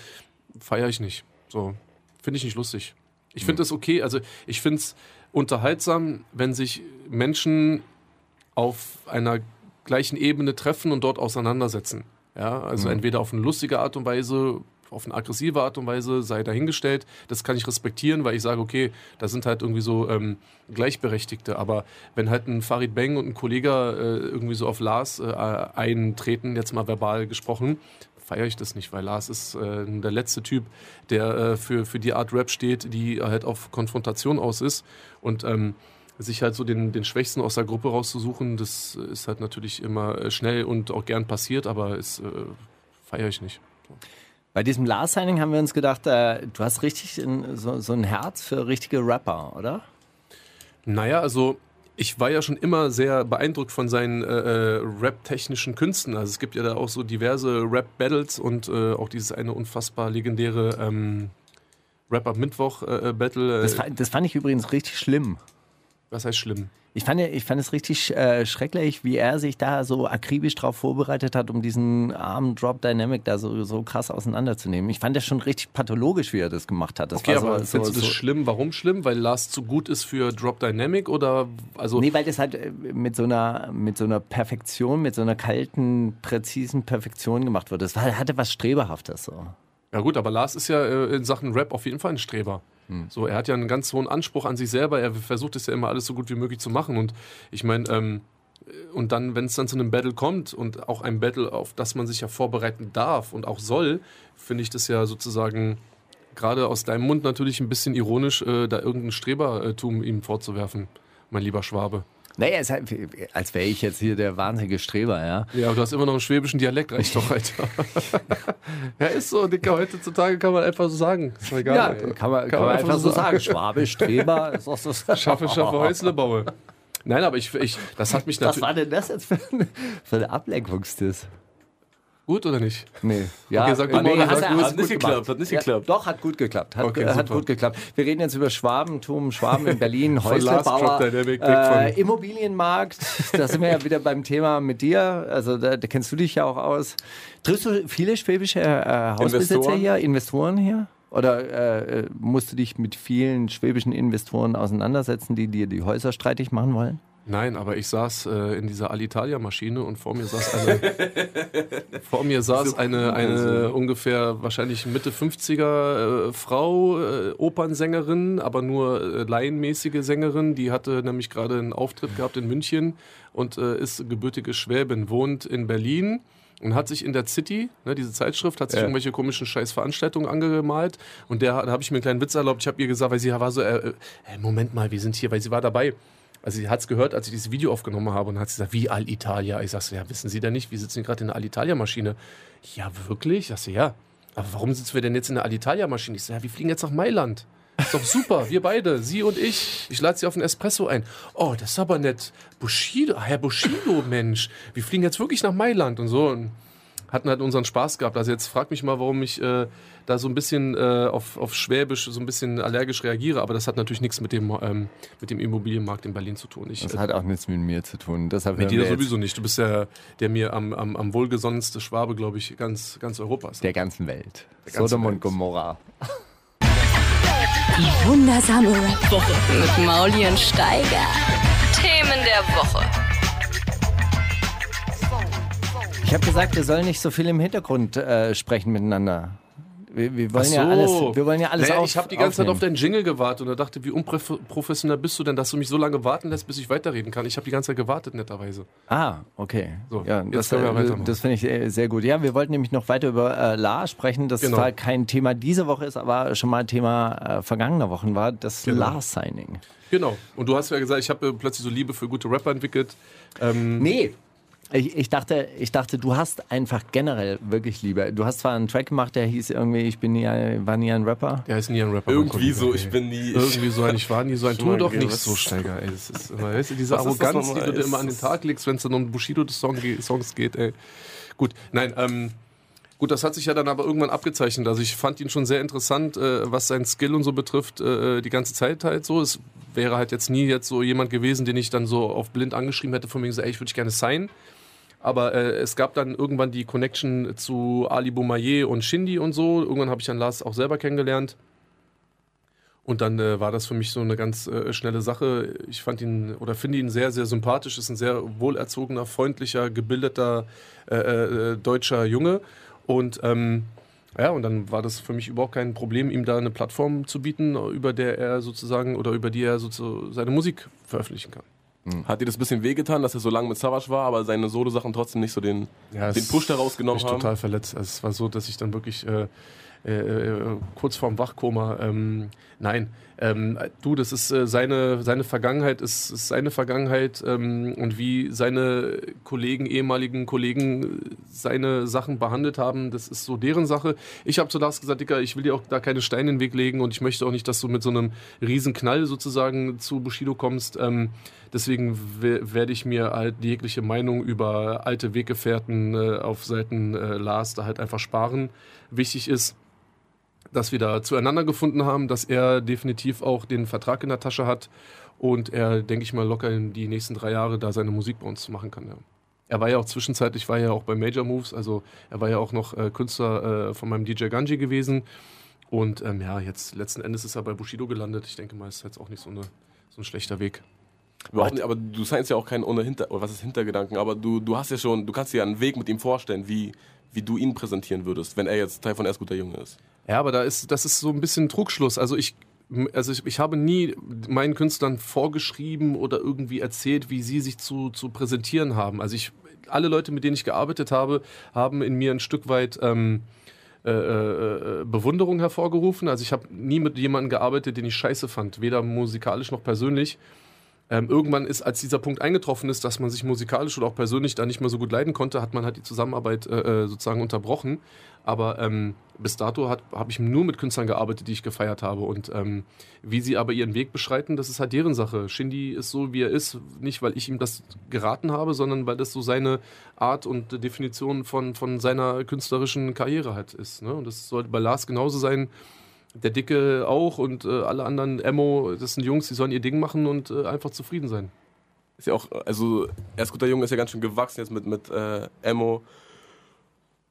Feiere ich nicht. So, finde ich nicht lustig. Ich finde das okay, also ich finde es unterhaltsam, wenn sich Menschen auf einer gleichen Ebene treffen und dort auseinandersetzen. Ja, also entweder auf eine lustige Art und Weise, auf eine aggressive Art und Weise, sei dahingestellt. Das kann ich respektieren, weil ich sage, okay, das sind halt irgendwie so Gleichberechtigte. Aber wenn halt ein Farid Bang und ein Kollegah irgendwie so auf Lars eintreten, jetzt mal verbal gesprochen, feiere ich das nicht, weil Lars ist der letzte Typ, der für die Art Rap steht, die halt auf Konfrontation aus ist, und sich halt so den Schwächsten aus der Gruppe rauszusuchen, das ist halt natürlich immer schnell und auch gern passiert, aber es feiere ich nicht. So. Bei diesem Lars-Signing haben wir uns gedacht, du hast richtig so ein Herz für richtige Rapper, oder? Naja, also ich war ja schon immer sehr beeindruckt von seinen rap-technischen Künsten. Also es gibt ja da auch so diverse Rap-Battles und auch dieses eine unfassbar legendäre Rapper-Mittwoch-Battle. Das fand ich übrigens richtig schlimm. Was heißt schlimm? Ich fand es richtig schrecklich, wie er sich da so akribisch drauf vorbereitet hat, um diesen armen Drop-Dynamic da so krass auseinanderzunehmen. Ich fand das schon richtig pathologisch, wie er das gemacht hat. Das okay, war so, aber findest du das schlimm? Warum schlimm? Weil Lars zu gut ist für Drop-Dynamic? Oder also nee, weil das halt mit so einer Perfektion, mit so einer kalten, präzisen Perfektion gemacht wurde. Das hatte was Streberhaftes. So. Ja gut, aber Lars ist ja in Sachen Rap auf jeden Fall ein Streber. So, er hat ja einen ganz hohen Anspruch an sich selber, er versucht es ja immer alles so gut wie möglich zu machen, und ich meine, und dann, wenn es dann zu einem Battle kommt und auch ein Battle, auf das man sich ja vorbereiten darf und auch soll, finde ich das ja sozusagen gerade aus deinem Mund natürlich ein bisschen ironisch, da irgendein Strebertum ihm vorzuwerfen, mein lieber Schwabe. Naja, ist halt, als wäre ich jetzt hier der wahnsinnige Streber, ja. Ja, aber du hast immer noch einen schwäbischen Dialekt, reicht doch, Alter. Ja, ist so, Dicker, heutzutage kann man einfach so sagen. Ist doch egal. Ja, kann man einfach so sagen. Schwabe, Streber, ist auch so. Schaffe, Häuslebaue. Nein, aber ich das hat mich natürlich... Was war denn das jetzt für eine Ablenkungstiss? Gut oder nicht? Nee. Ja, okay, sag nee, hat nicht geklappt. Doch, hat gut geklappt. Hat gut geklappt. Wir reden jetzt über Schwabentum, Schwaben in Berlin, Häuslebauer, Immobilienmarkt. Da sind wir ja wieder beim Thema mit dir. Also da kennst du dich ja auch aus. Triffst du viele schwäbische Hausbesitzer hier, Investoren hier? Oder musst du dich mit vielen schwäbischen Investoren auseinandersetzen, die dir die Häuser streitig machen wollen? Nein, aber ich saß in dieser Alitalia-Maschine und vor mir saß eine ungefähr wahrscheinlich Mitte 50er Frau, Opernsängerin, aber nur laienmäßige Sängerin, die hatte nämlich gerade einen Auftritt gehabt in München und ist gebürtige Schwäbin, wohnt in Berlin. Und hat sich in der City, ne, diese Zeitschrift, hat sich irgendwelche komischen Scheißveranstaltungen angemalt. Und da habe ich mir einen kleinen Witz erlaubt. Ich habe ihr gesagt, weil sie war so, Moment mal, wir sind hier, weil sie war dabei. Also sie hat es gehört, als ich dieses Video aufgenommen habe, und hat sie gesagt, wie Alitalia. Ich sagte, ja, wissen Sie denn nicht, wir sitzen gerade in der Alitalia-Maschine. Ja, wirklich? Ich sagte, ja. Aber warum sitzen wir denn jetzt in der Alitalia-Maschine? Ich sagte, ja, wir fliegen jetzt nach Mailand. Ist doch super, wir beide, Sie und ich. Ich lade Sie auf einen Espresso ein. Oh, das ist aber nett. Bushido, Herr Bushido, Mensch, wir fliegen jetzt wirklich nach Mailand und so. Und hatten halt unseren Spaß gehabt. Also jetzt frag mich mal, warum ich da so ein bisschen auf Schwäbisch so ein bisschen allergisch reagiere. Aber das hat natürlich nichts mit dem Immobilienmarkt in Berlin zu tun. Das hat auch nichts mit mir zu tun. Deshalb mit dir sowieso nicht. Du bist ja der mir am wohlgesonnenste Schwabe, glaube ich, ganz Europas. Der ganzen Welt. Sodom und Gomorra. Die wundersame Rap-Woche mit Mauli und Steiger. Themen der Woche. Ich habe gesagt, wir sollen nicht so viel im Hintergrund sprechen miteinander. Wir wollen, wir wollen ja alles aufnehmen. Ich habe die ganze Zeit auf deinen Jingle gewartet und da dachte, wie unprofessionell bist du denn, dass du mich so lange warten lässt, bis ich weiterreden kann. Ich habe die ganze Zeit gewartet, netterweise. Ah, okay. So, ja, das finde ich sehr gut. Ja, wir wollten nämlich noch weiter über La sprechen, das zwar kein Thema diese Woche ist, aber schon mal Thema vergangener Wochen war, das La-Signing. Genau. Und du hast ja gesagt, ich habe plötzlich so Liebe für gute Rapper entwickelt. Nee. Ich dachte, du hast einfach generell wirklich Liebe. Du hast zwar einen Track gemacht, der hieß irgendwie, war nie ein Rapper. Der heißt nie ein Rapper. Irgendwie so, ich war nie so ein. Tu doch nicht so, Steiger, ey. Das ist immer, weißt du, diese Arroganz, die du dir immer an den Tag legst, wenn es dann um Bushido des Songs geht, ey. Gut, nein, gut, das hat sich ja dann aber irgendwann abgezeichnet. Also ich fand ihn schon sehr interessant, was sein Skill und so betrifft, die ganze Zeit halt so. Es wäre halt jetzt nie so jemand gewesen, den ich dann so auf blind angeschrieben hätte, von wegen so, ey, ich würde gerne signen. Aber es gab dann irgendwann die Connection zu Ali Boumaier und Shindy und so. Irgendwann habe ich dann Lars auch selber kennengelernt. Und dann war das für mich so eine ganz schnelle Sache. Ich fand ihn oder finde ihn sehr, sehr sympathisch. Ist ein sehr wohlerzogener, freundlicher, gebildeter deutscher Junge. Und und dann war das für mich überhaupt kein Problem, ihm da eine Plattform zu bieten, über die er seine Musik veröffentlichen kann. Hat dir das ein bisschen wehgetan, dass er so lange mit Savage war, aber seine Solo-Sachen trotzdem nicht so den Push daraus genommen haben? Total verletzt. Also es war so, dass ich dann wirklich kurz vorm Wachkoma, das ist seine Vergangenheit, ist seine Vergangenheit und wie seine ehemaligen Kollegen seine Sachen behandelt haben, das ist so deren Sache. Ich habe zu Lars gesagt, Dicker, ich will dir auch da keine Steine in den Weg legen und ich möchte auch nicht, dass du mit so einem riesen Knall sozusagen zu Bushido kommst, deswegen werde ich mir halt jegliche Meinung über alte Weggefährten auf Seiten Lars da halt einfach sparen. Wichtig ist, dass wir da zueinander gefunden haben, dass er definitiv auch den Vertrag in der Tasche hat und er, denke ich mal, locker in die nächsten 3 Jahre da seine Musik bei uns machen kann. Ja. Er war ja auch zwischenzeitlich bei Major Moves, also er war ja auch noch Künstler von meinem DJ Ganji gewesen und jetzt letzten Endes ist er bei Bushido gelandet. Ich denke mal, ist jetzt auch nicht so ein schlechter Weg. Nicht, aber du signst ja auch keinen ohne Hintergedanken, aber du hast ja schon, du kannst dir einen Weg mit ihm vorstellen, wie du ihn präsentieren würdest, wenn er jetzt Teil von Erst guter Junge ist. Ja, aber das ist so ein bisschen ein Trugschluss. Also ich habe nie meinen Künstlern vorgeschrieben oder irgendwie erzählt, wie sie sich zu präsentieren haben. Also alle Leute, mit denen ich gearbeitet habe, haben in mir ein Stück weit Bewunderung hervorgerufen. Also ich habe nie mit jemandem gearbeitet, den ich scheiße fand, weder musikalisch noch persönlich. Irgendwann ist, als dieser Punkt eingetroffen ist, dass man sich musikalisch oder auch persönlich da nicht mehr so gut leiden konnte, hat man halt die Zusammenarbeit sozusagen unterbrochen. Aber bis dato habe ich nur mit Künstlern gearbeitet, die ich gefeiert habe. Und wie sie aber ihren Weg beschreiten, das ist halt deren Sache. Shindy ist so, wie er ist, nicht weil ich ihm das geraten habe, sondern weil das so seine Art und Definition von seiner künstlerischen Karriere halt ist. Ne? Und das sollte bei Lars genauso sein. Der Dicke auch und alle anderen, Emo, das sind Jungs, die sollen ihr Ding machen und einfach zufrieden sein. Ist ja auch, also Erst guter Junge ist ja ganz schön gewachsen jetzt mit Emo.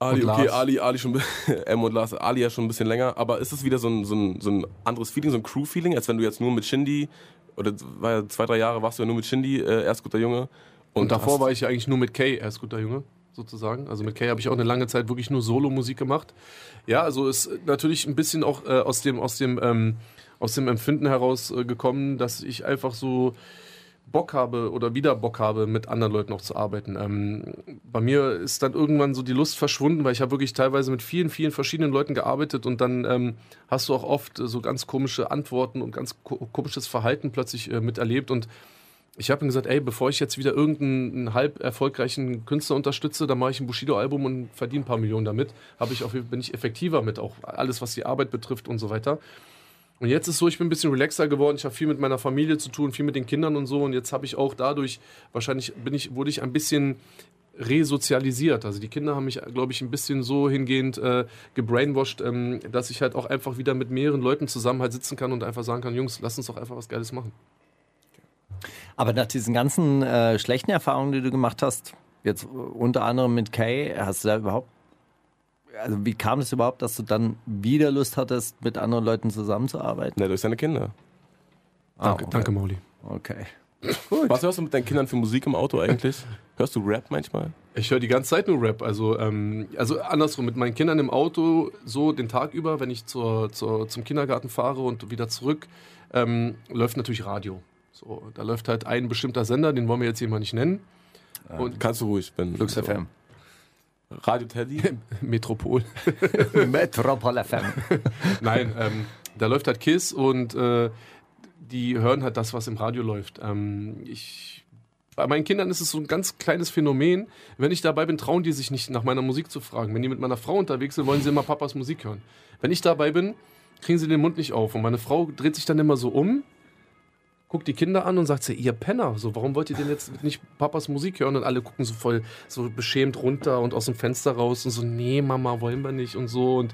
Ali, und okay, Lars. Ali schon, Emo und Lars, Ali ja schon ein bisschen länger, aber ist es wieder so ein anderes Feeling, so ein Crew-Feeling, als wenn du jetzt nur mit Shindy, oder 2, 3 Jahre warst du ja nur mit Shindy, Erst guter Junge. Und davor war ich ja eigentlich nur mit Kay, Erst guter Junge. Sozusagen. Also mit Kay habe ich auch eine lange Zeit wirklich nur Solo-Musik gemacht. Ja, also ist natürlich ein bisschen auch aus dem Empfinden heraus gekommen, dass ich einfach so Bock habe oder wieder Bock habe, mit anderen Leuten auch zu arbeiten. Bei mir ist dann irgendwann so die Lust verschwunden, weil ich habe wirklich teilweise mit vielen, vielen verschiedenen Leuten gearbeitet und dann hast du auch oft so ganz komische Antworten und ganz komisches Verhalten plötzlich miterlebt und ich habe ihm gesagt, ey, bevor ich jetzt wieder irgendeinen halb erfolgreichen Künstler unterstütze, dann mache ich ein Bushido-Album und verdiene ein paar Millionen damit. Bin ich effektiver mit, auch alles, was die Arbeit betrifft und so weiter. Und jetzt ist so, ich bin ein bisschen relaxer geworden. Ich habe viel mit meiner Familie zu tun, viel mit den Kindern und so. Und jetzt habe ich auch dadurch, wahrscheinlich wurde ich ein bisschen resozialisiert. Also die Kinder haben mich, glaube ich, ein bisschen so hingehend gebrainwashed, dass ich halt auch einfach wieder mit mehreren Leuten zusammen halt sitzen kann und einfach sagen kann, Jungs, lasst uns doch einfach was Geiles machen. Aber nach diesen ganzen schlechten Erfahrungen, die du gemacht hast, jetzt unter anderem mit Kay, hast du da überhaupt also wie kam es überhaupt, dass du dann wieder Lust hattest, mit anderen Leuten zusammenzuarbeiten? Na, durch seine Kinder. Danke, Mauli. Okay. Gut. Was hörst du mit deinen Kindern für Musik im Auto eigentlich? Hörst du Rap manchmal? Ich höre die ganze Zeit nur Rap. Also andersrum, mit meinen Kindern im Auto so den Tag über, wenn ich zum Kindergarten fahre und wieder zurück, läuft natürlich Radio. So, da läuft halt ein bestimmter Sender, den wollen wir jetzt hier mal nicht nennen. Und kannst du ruhig, wenn Lux so. FM. Radio Teddy? Metropol. Metropol FM. Nein, da läuft halt KISS und die hören halt das, was im Radio läuft. Bei meinen Kindern ist es so ein ganz kleines Phänomen. Wenn ich dabei bin, trauen die sich nicht, nach meiner Musik zu fragen. Wenn die mit meiner Frau unterwegs sind, wollen sie immer Papas Musik hören. Wenn ich dabei bin, kriegen sie den Mund nicht auf. Und meine Frau dreht sich dann immer so um, guckt die Kinder an und sagt sie, ihr Penner, so, warum wollt ihr denn jetzt nicht Papas Musik hören? Und alle gucken so voll so beschämt runter und aus dem Fenster raus und so, nee, Mama, wollen wir nicht und so. Und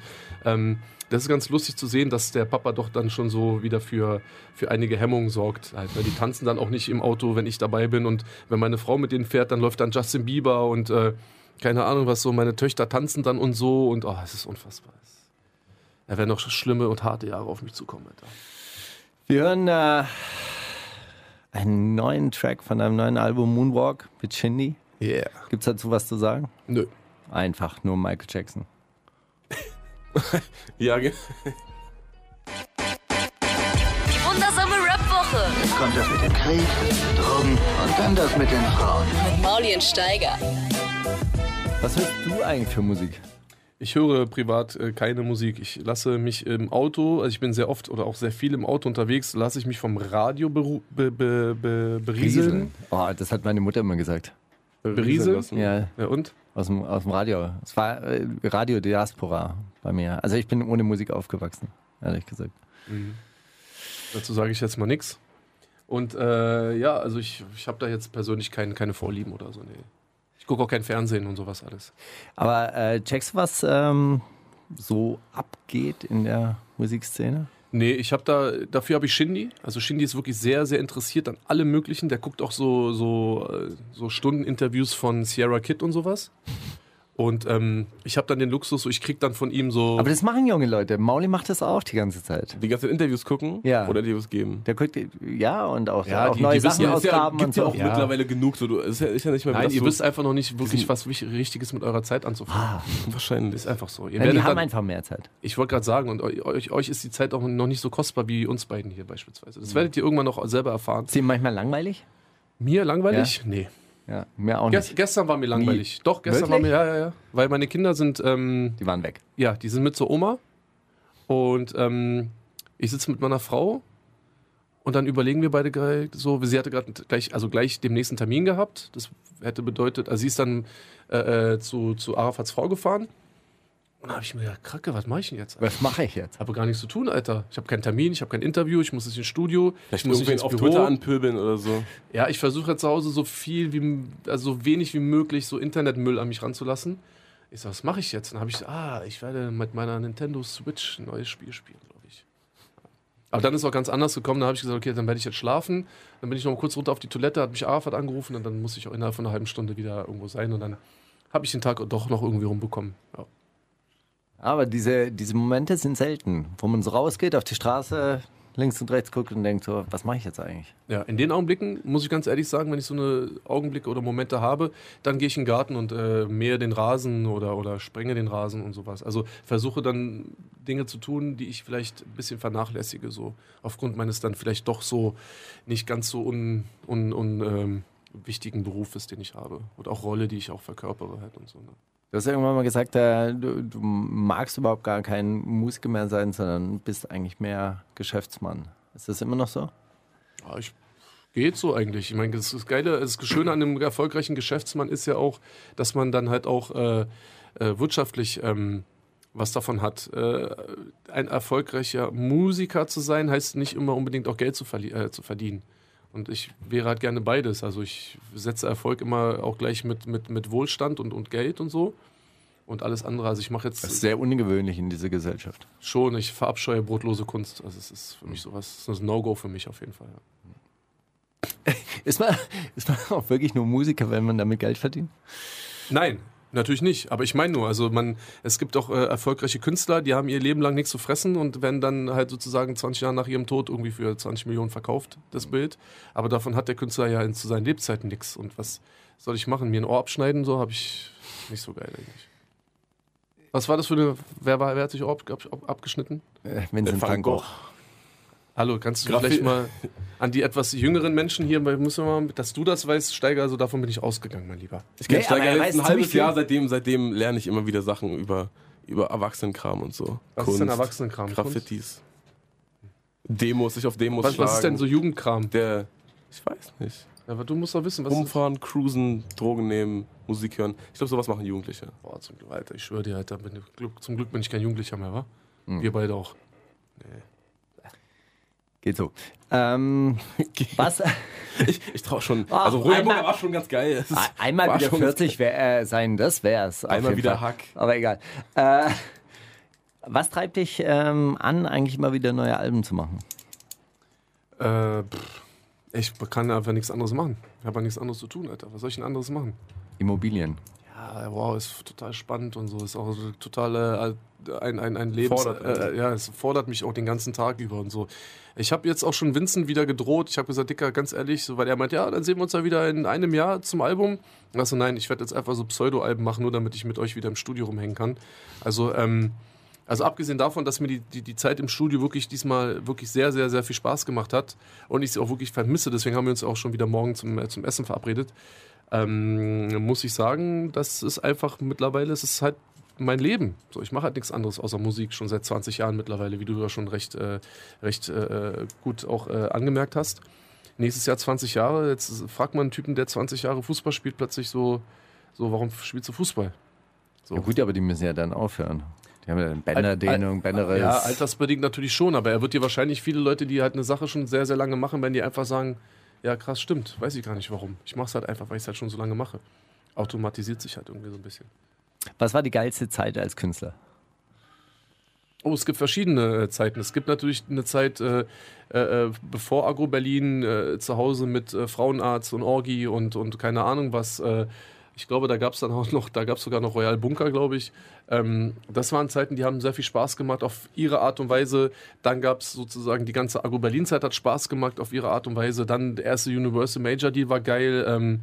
das ist ganz lustig zu sehen, dass der Papa doch dann schon so wieder für einige Hemmungen sorgt. Halt, weil die tanzen dann auch nicht im Auto, wenn ich dabei bin. Und wenn meine Frau mit denen fährt, dann läuft dann Justin Bieber und keine Ahnung was so. Meine Töchter tanzen dann und so. Und es ist unfassbar. Da werden noch schlimme und harte Jahre auf mich zukommen. Alter. Wir hören einen neuen Track von einem neuen Album, Moonwalk, mit Shindy. Yeah. Gibt's dazu was zu sagen? Nö. Einfach nur Michael Jackson. Ja, genau. Die wundersame Rap-Woche. Jetzt kommt das mit dem Krieg, mit den Drogen und dann das mit den Frauen. Mit Mauli und Steiger. Was hörst du eigentlich für Musik? Ich höre privat keine Musik. Ich lasse mich im Auto, also ich bin sehr oft oder auch sehr viel im Auto unterwegs, lasse ich mich vom Radio berieseln. Oh, das hat meine Mutter immer gesagt. Berieseln? Ja. Ja, und? Aus dem Radio. Es war Radio Diaspora bei mir. Also ich bin ohne Musik aufgewachsen, ehrlich gesagt. Mhm. Dazu sage ich jetzt mal nichts. Und also ich habe da jetzt persönlich keine Vorlieben oder so, nee. Ich gucke auch kein Fernsehen und sowas alles. Aber checkst du, was so abgeht in der Musikszene? Nee, dafür habe ich Shindy. Also Shindy ist wirklich sehr, sehr interessiert an allem Möglichen. Der guckt auch so Stunden-Interviews von Sierra Kid und sowas. Und ich habe dann den Luxus, so, ich krieg dann von ihm so... Aber das machen junge Leute. Mauli macht das auch die ganze Zeit. Die ganzen Interviews gucken oder Interviews geben. Der guckt, und auch, ja, auch die, neue Sachen ausgraben und so. Es gibt ja auch mittlerweile genug. So, ist ja nicht mehr. Nein, ihr wisst einfach noch nicht wirklich, was Richtiges mit eurer Zeit anzufangen. Wahrscheinlich. Ist einfach so. Ihr werdet die haben einfach mehr Zeit. Ich wollte gerade sagen, und euch ist die Zeit auch noch nicht so kostbar wie uns beiden hier beispielsweise. Das werdet ihr irgendwann noch selber erfahren. Ist dir manchmal langweilig? Mir langweilig? Ja. Nee. Ja, mir auch nicht. Gestern war mir langweilig. Nie. Doch, gestern Wirklich? War mir, ja. Weil meine Kinder sind... die waren weg. Ja, die sind mit zur Oma. Und ich sitze mit meiner Frau und dann überlegen wir beide so, sie hatte gerade gleich den nächsten Termin gehabt. Das hätte bedeutet, also sie ist dann zu Arafats Frau gefahren. Und da habe ich mir gedacht, Kracke, was mache ich denn jetzt? Alter? Was mache ich jetzt? Habe gar nichts zu tun, Alter. Ich habe keinen Termin, ich habe kein Interview, ich muss jetzt ins Studio. Vielleicht muss ich auf Twitter anpöbeln oder so. Ja, ich versuche jetzt zu Hause so wenig wie möglich so Internetmüll an mich ranzulassen. Ich sage, was mache ich jetzt? Dann habe ich gesagt, ich werde mit meiner Nintendo Switch ein neues Spiel spielen, glaube ich. Aber dann ist es auch ganz anders gekommen. Da habe ich gesagt, okay, dann werde ich jetzt schlafen. Dann bin ich noch mal kurz runter auf die Toilette, hat mich Arafat angerufen und dann muss ich auch innerhalb von einer halben Stunde wieder irgendwo sein. Und dann habe ich den Tag doch noch irgendwie rumbekommen, ja. Aber diese Momente sind selten, wo man so rausgeht, auf die Straße, links und rechts guckt und denkt so, was mache ich jetzt eigentlich? Ja, in den Augenblicken, muss ich ganz ehrlich sagen, wenn ich so eine Augenblicke oder Momente habe, dann gehe ich in den Garten und mähe den Rasen oder sprenge den Rasen und sowas. Also versuche dann Dinge zu tun, die ich vielleicht ein bisschen vernachlässige, so aufgrund meines dann vielleicht doch so nicht ganz so wichtigen Berufes, den ich habe. Und auch Rolle, die ich auch verkörpere halt und so, ne? Du hast irgendwann mal gesagt, du magst überhaupt gar kein Musiker mehr sein, sondern bist eigentlich mehr Geschäftsmann. Ist das immer noch so? Ja, geht so eigentlich. Ich meine, das Geile, das Schöne an einem erfolgreichen Geschäftsmann ist ja auch, dass man dann halt auch wirtschaftlich was davon hat. Ein erfolgreicher Musiker zu sein, heißt nicht immer unbedingt auch Geld zu verdienen. Und ich wäre halt gerne beides. Also ich setze Erfolg immer auch gleich mit Wohlstand und Geld und so. Und alles andere. Also ich mache jetzt... Das ist sehr ungewöhnlich in dieser Gesellschaft. Schon, ich verabscheue brotlose Kunst. Also es ist für mich sowas, es ist ein No-Go für mich auf jeden Fall. Ja. Ist man auch wirklich nur Musiker, wenn man damit Geld verdient? Nein. Natürlich nicht, aber ich meine nur, also es gibt auch erfolgreiche Künstler, die haben ihr Leben lang nichts zu fressen und werden dann halt sozusagen 20 Jahre nach ihrem Tod irgendwie für 20 Millionen verkauft, das Bild. Aber davon hat der Künstler ja zu seinen Lebzeiten nichts. Und was soll ich machen? Mir ein Ohr abschneiden? So habe ich nicht so geil eigentlich. Was war das für eine, wer hat sich Ohr abgeschnitten? Vincent van Gogh. Hallo, kannst du vielleicht mal an die etwas jüngeren Menschen hier, weil müssen wir mal, dass du das weißt, Steiger, also davon bin ich ausgegangen, mein Lieber. Ich kenne Steiger jetzt ein halbes Jahr, seitdem lerne ich immer wieder Sachen über Erwachsenenkram und so. Was Kunst, ist denn Erwachsenenkram? Graffitis. Demos, sich auf Demos schlagen. Was ist denn so Jugendkram? Ich weiß nicht. Aber du musst doch wissen, was rumfahren, cruisen, Drogen nehmen, Musik hören. Ich glaube, sowas machen Jugendliche. Boah, zum Glück, Alter, ich schwöre dir, Alter, zum Glück bin ich kein Jugendlicher mehr, wa? Mhm. Wir beide auch. Nee. Geht so. Was? Ich trau schon. Also Römer war schon ganz geil. Einmal wieder 40 sein, das wär's. Einmal wieder Hack. Aber egal. Was treibt dich an, eigentlich mal wieder neue Alben zu machen? Ich kann einfach nichts anderes machen. Ich habe ja nichts anderes zu tun, Alter. Was soll ich denn anderes machen? Immobilien. Ja, wow, ist total spannend und so. Ist auch total ein Leben. Es fordert mich auch den ganzen Tag über und so. Ich habe jetzt auch schon Vincent wieder gedroht. Ich habe gesagt, Dicker, ganz ehrlich, so, weil er meint, ja, dann sehen wir uns ja wieder in einem Jahr zum Album. Also nein, ich werde jetzt einfach so Pseudo-Alben machen, nur damit ich mit euch wieder im Studio rumhängen kann. Also abgesehen davon, dass mir die Zeit im Studio wirklich diesmal wirklich sehr, sehr, sehr viel Spaß gemacht hat und ich sie auch wirklich vermisse, deswegen haben wir uns auch schon wieder morgen zum Essen verabredet, muss ich sagen, das ist einfach mittlerweile, es ist halt mein Leben. So, ich mache halt nichts anderes außer Musik, schon seit 20 Jahren mittlerweile, wie du ja schon recht gut auch angemerkt hast. Nächstes Jahr 20 Jahre, jetzt fragt man einen Typen, der 20 Jahre Fußball spielt, plötzlich so warum spielst du Fußball? So. Ja gut, aber die müssen ja dann aufhören. Die haben ja dann Bänderdehnung, Bänderriss. Ja, altersbedingt natürlich schon, aber er wird dir wahrscheinlich viele Leute, die halt eine Sache schon sehr, sehr lange machen, wenn die einfach sagen, ja krass, stimmt, weiß ich gar nicht warum. Ich mach's halt einfach, weil ich es halt schon so lange mache. Automatisiert sich halt irgendwie so ein bisschen. Was war die geilste Zeit als Künstler? Oh, es gibt verschiedene Zeiten. Es gibt natürlich eine Zeit, bevor Agro Berlin, zu Hause mit Frauenarzt und Orgi und keine Ahnung was. Ich glaube, da gab es dann auch noch, da gab es sogar noch Royal Bunker, glaube ich. Das waren Zeiten, die haben sehr viel Spaß gemacht auf ihre Art und Weise. Dann gab es sozusagen die ganze Agro Berlin-Zeit hat Spaß gemacht auf ihre Art und Weise. Dann der erste Universal Major Deal war geil.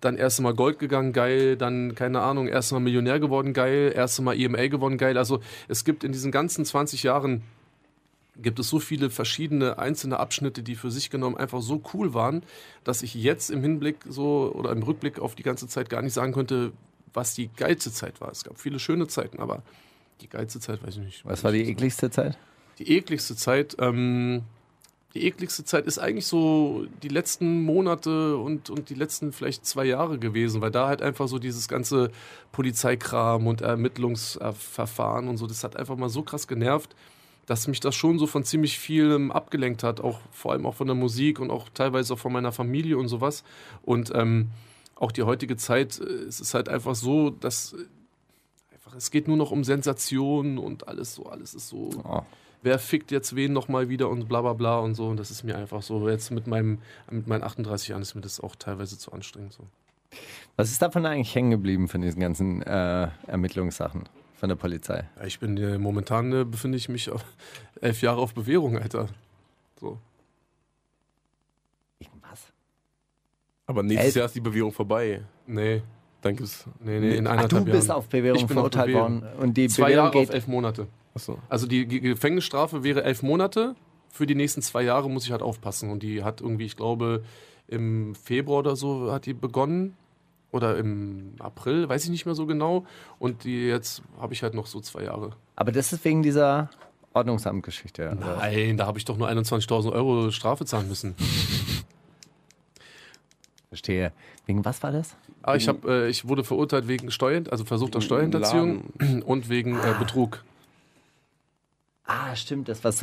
Dann erst mal Gold gegangen, geil. Dann, keine Ahnung, erst mal Millionär geworden, geil. Erst mal EMA gewonnen, geil. Also es gibt in diesen ganzen 20 Jahren gibt es so viele verschiedene einzelne Abschnitte, die für sich genommen einfach so cool waren, dass ich jetzt im Hinblick so oder im Rückblick auf die ganze Zeit gar nicht sagen könnte, was die geilste Zeit war. Es gab viele schöne Zeiten, aber die geilste Zeit weiß ich nicht. Was war die ekligste Zeit? Die ekligste Zeit ist eigentlich so die letzten Monate und die letzten vielleicht 2 Jahre gewesen, weil da halt einfach so dieses ganze Polizeikram und Ermittlungsverfahren und so, das hat einfach mal so krass genervt, dass mich das schon so von ziemlich vielem abgelenkt hat, auch vor allem auch von der Musik und auch teilweise auch von meiner Familie und sowas. Und auch die heutige Zeit, es ist halt einfach so, dass es geht nur noch um Sensationen und alles ist so, wer fickt jetzt wen nochmal wieder und bla bla bla und so. Und das ist mir einfach so, jetzt mit meinen 38 Jahren ist mir das auch teilweise zu anstrengend. So. Was ist davon eigentlich hängen geblieben von diesen ganzen Ermittlungssachen? Von der Polizei. Ja, ich bin momentan befinde ich mich 11 Jahre auf Bewährung, Alter. So. Irgendwas? Aber nächstes Jahr ist die Bewährung vorbei. Nee. Dann gibt's. Nee, in 1,5 Jahren. Du bist auf Bewährung verurteilt worden. Und die 2 Jahre geht auf 11 Monate. Achso. Also die Gefängnisstrafe wäre 11 Monate. Für die nächsten 2 Jahre muss ich halt aufpassen. Und die hat irgendwie, ich glaube, im Februar oder so hat die begonnen. Oder im April, weiß ich nicht mehr so genau. Und die jetzt habe ich halt noch so 2 Jahre. Aber das ist wegen dieser Ordnungsamtgeschichte. Oder? Nein, da habe ich doch nur 21.000 Euro Strafe zahlen müssen. Verstehe. Wegen was war das? Ich wurde verurteilt wegen versuchter Steuerhinterziehung und wegen Betrug. Ah, stimmt, das, was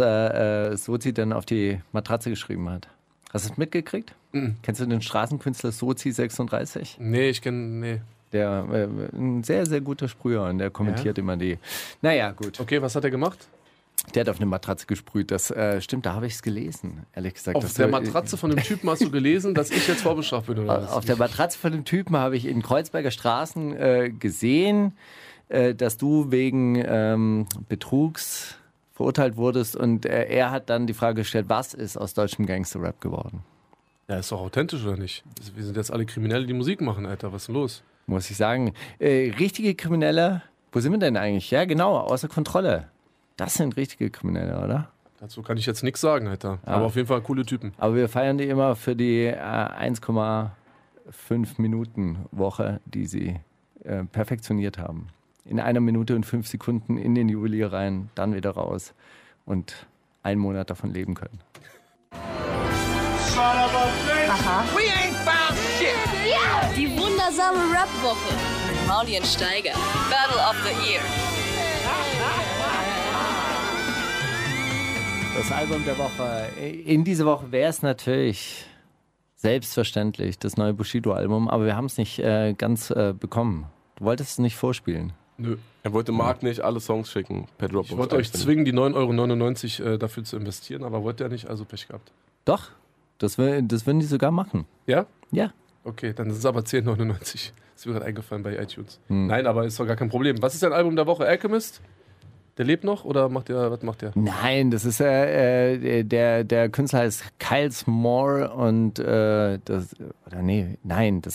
Sozi dann auf die Matratze geschrieben hat. Hast du es mitgekriegt? Mhm. Kennst du den Straßenkünstler Sozi 36? Nee, nee. Der ein sehr, sehr guter Sprüher und der kommentiert immer die... Naja, gut. Okay, was hat er gemacht? Der hat auf eine Matratze gesprüht, das stimmt, da habe ich es gelesen, ehrlich gesagt. Auf der Matratze von dem Typen hast du gelesen, dass ich jetzt vorbestraft bin? Oder was? Auf der Matratze von dem Typen habe ich in Kreuzberger Straßen gesehen, dass du wegen Betrugs verurteilt wurdest und er hat dann die Frage gestellt, was ist aus deutschem Gangster-Rap geworden? Ja, ist doch authentisch, oder nicht? Wir sind jetzt alle Kriminelle, die Musik machen, Alter, was ist denn los? Muss ich sagen, richtige Kriminelle, wo sind wir denn eigentlich? Ja genau, außer Kontrolle. Das sind richtige Kriminelle, oder? Dazu kann ich jetzt nichts sagen, Alter. Ja. Aber auf jeden Fall coole Typen. Aber wir feiern die immer für die 1,5 Minuten Woche, die sie perfektioniert haben. In 1 Minute und 5 Sekunden in den Juwelier rein, dann wieder raus und 1 Monat davon leben können. Aha. We ain't found shit. Yeah. Die wundersame Rap-Woche mit Mauli und Steiger. Battle of the Year. Das Album der Woche. In dieser Woche wäre es natürlich selbstverständlich das neue Bushido-Album, aber wir haben es nicht ganz bekommen. Du wolltest es nicht vorspielen. Nö. Er wollte Marc nicht alle Songs schicken per Dropbox. Ich wollte euch zwingen, die 9,99 € dafür zu investieren, aber wollte er nicht, also Pech gehabt. Doch, das würden die sogar machen. Ja? Ja. Okay, dann sind es aber 10,99 €. Das ist mir gerade eingefallen bei iTunes. Hm. Nein, aber ist doch gar kein Problem. Was ist dein Album der Woche? Alchemist? Der lebt noch oder macht der, was macht der? Nein, das ist der Künstler heißt Kyles Moore und das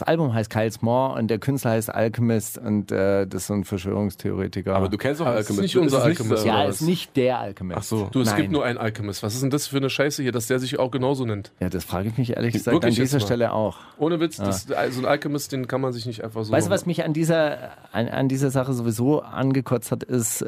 Album heißt Kyles Moore und der Künstler heißt Alchemist und das ist so ein Verschwörungstheoretiker. Aber du kennst doch Alchemist. Das ist nicht unser Alchemist. Ja, ist nicht der Alchemist. Ach so. Du, es gibt nur einen Alchemist. Was ist denn das für eine Scheiße hier, dass der sich auch genauso nennt? Ja, das frage ich mich ehrlich gesagt an dieser Stelle auch. Ohne Witz, so ein Alchemist, den kann man sich nicht einfach so... Weißt du, was mich an dieser Sache sowieso angekotzt hat, ist...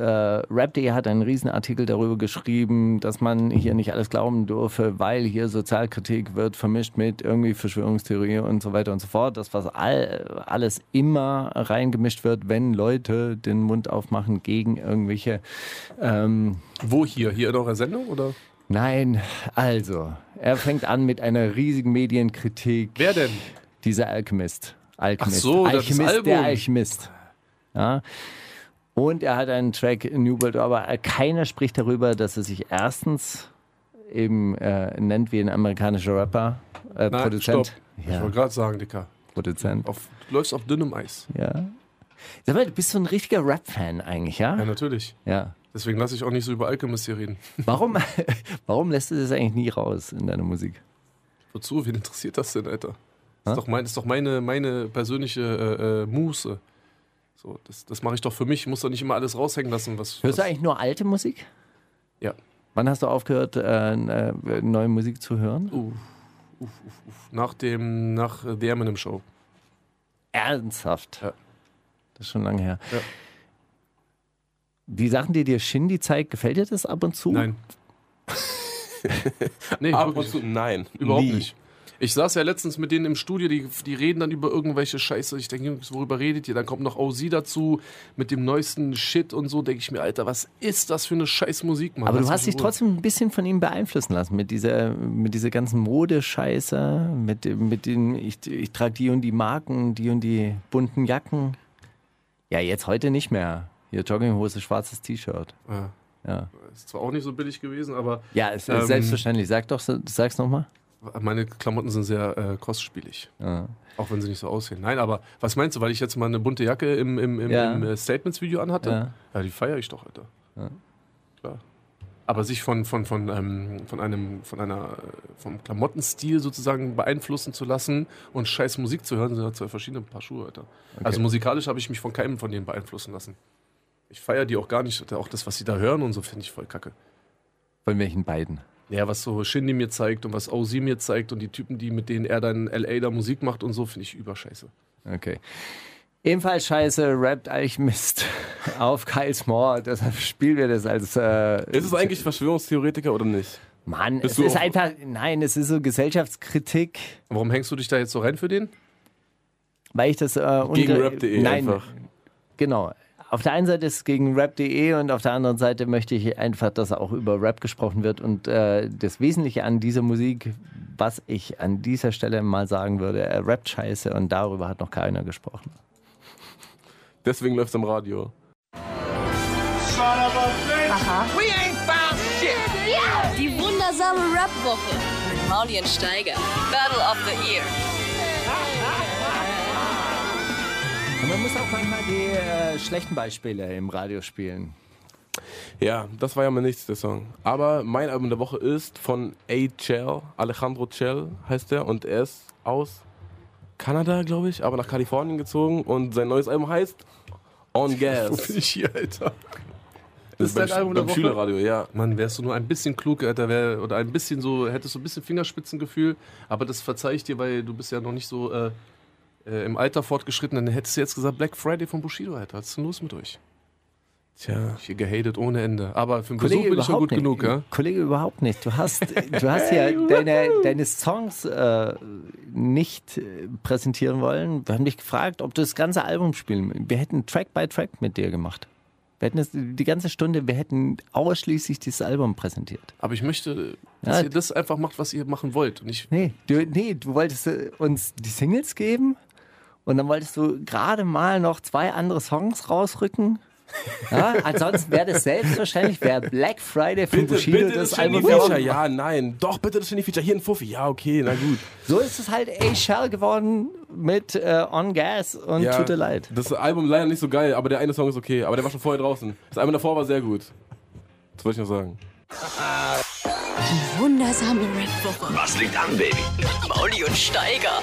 Rap.de hat einen Riesenartikel darüber geschrieben, dass man hier nicht alles glauben dürfe, weil hier Sozialkritik wird vermischt mit irgendwie Verschwörungstheorie und so weiter und so fort. Das, was alles immer reingemischt wird, wenn Leute den Mund aufmachen gegen irgendwelche... Wo hier? Hier in eurer Sendung, oder? Nein, also, er fängt an mit einer riesigen Medienkritik. Wer denn? Dieser Alchemist. Ach so, Alchemist, das Album. Der Alchemist. Ja. Und er hat einen Track New World, aber keiner spricht darüber, dass er sich erstens eben nennt wie ein amerikanischer Rapper, Produzent. Stopp. Ja. Ich wollte gerade sagen, Dicker. Produzent. Du läufst auf dünnem Eis. Ja. Sag mal, du bist so ein richtiger Rap-Fan eigentlich, ja? Ja, natürlich. Ja. Deswegen lasse ich auch nicht so über Alchemist hier reden. Warum lässt du das eigentlich nie raus in deiner Musik? Wozu? Wen interessiert das denn, Alter? Das ist doch meine persönliche Muße. So, das mache ich doch für mich, ich muss doch nicht immer alles raushängen lassen. Hörst du eigentlich nur alte Musik? Ja. Wann hast du aufgehört, neue Musik zu hören? Nach der Eminem-Show. Ernsthaft? Ja. Das ist schon lange her. Ja. Die Sachen, die dir Shindy zeigt, gefällt dir das ab und zu? Nein. Nee, ab und zu? Nein. Überhaupt nicht. Ich saß ja letztens mit denen im Studio, die reden dann über irgendwelche Scheiße. Ich denke, Jungs, worüber redet ihr? Dann kommt noch OZ dazu mit dem neuesten Shit und so. Denke ich mir, Alter, was ist das für eine Scheißmusik, Mann? Aber du hast dich trotzdem ein bisschen von ihm beeinflussen lassen mit dieser ganzen Modescheiße, ich trage die und die Marken, die und die bunten Jacken. Ja, jetzt heute nicht mehr. Hier Jogginghose, schwarzes T-Shirt. Ja. Ja. Ist zwar auch nicht so billig gewesen, aber... Ja, ist selbstverständlich. Sag's nochmal. Meine Klamotten sind sehr kostspielig, auch wenn sie nicht so aussehen. Nein, aber was meinst du, weil ich jetzt mal eine bunte Jacke im Statements-Video anhatte? Ja, die feiere ich doch, Alter. Ja. Klar. Aber sich vom Klamottenstil sozusagen beeinflussen zu lassen und scheiß Musik zu hören, sind halt zwei verschiedene Paar Schuhe, Alter. Okay. Also musikalisch habe ich mich von keinem von denen beeinflussen lassen. Ich feiere die auch gar nicht, Alter. Auch das, was sie da hören und so, finde ich voll kacke. Von welchen beiden? Ja, was so Shindy mir zeigt und was OZ mir zeigt und die Typen, die mit denen er dann in L.A. da Musik macht und so, finde ich überscheiße. Okay. Ebenfalls scheiße rappt Alchemist auf Kyles Moore, deshalb spielen wir das als... Ist es eigentlich Verschwörungstheoretiker oder nicht? Mann, es ist einfach... Nein, es ist so Gesellschaftskritik. Warum hängst du dich da jetzt so rein für den? Weil ich das... gegen Rap.de einfach. Genau. Auf der einen Seite ist es gegen Rap.de und auf der anderen Seite möchte ich einfach, dass auch über Rap gesprochen wird. Und das Wesentliche an dieser Musik, was ich an dieser Stelle mal sagen würde, Rap-Scheiße und darüber hat noch keiner gesprochen. Deswegen läuft's im Radio. Aha. We ain't found Summer Rap Woche mit Mauli & Steiger. Battle of the Year. Man muss auch manchmal die schlechten Beispiele im Radio spielen. Ja, das war ja mein nächster Song. Aber mein Album der Woche ist von A. Chell, Alejandro Chell heißt er. Und er ist aus Kanada, glaube ich, aber nach Kalifornien gezogen. Und sein neues Album heißt On Gas. Wo bin ich hier, Alter? Das ist dein Album der Woche? Beim Schülerradio, ja. Mann, wärst du nur ein bisschen klug, Alter, oder ein bisschen so, hättest du ein bisschen Fingerspitzengefühl. Aber das verzeih ich dir, weil du bist ja noch nicht so im Alter fortgeschritten. Dann hättest du jetzt gesagt, Black Friday von Bushido, Alter. Was ist denn los mit euch? Tja, hier gehatet ohne Ende. Aber für den Besuch bin ich schon gut genug, ja? Kollege, überhaupt nicht. Du hast ja deine Songs nicht präsentieren wollen. Wir haben dich gefragt, ob du das ganze Album spielen. Wir hätten Track by Track mit dir gemacht. Wir hätten die ganze Stunde, wir hätten ausschließlich dieses Album präsentiert. Aber ich möchte, dass ihr das einfach macht, was ihr machen wollt. Und du wolltest uns die Singles geben und dann wolltest du gerade mal noch 2 andere Songs rausrücken. Ja, ansonsten wäre das selbstverständlich Black Friday von Bushido. Bitte das Album der Woche. Ja, nein. Doch, bitte das Genie Feature. Hier ein Fuffi. Ja, okay, na gut. So ist es halt A. Shell geworden mit On Gas und ja, Tut mir leid. Das Album leider nicht so geil, aber der eine Song ist okay. Aber der war schon vorher draußen. Das Album davor war sehr gut. Das wollte ich noch sagen. Die wundersame Rap Woche. Was liegt an, Baby? Mauli und Steiger.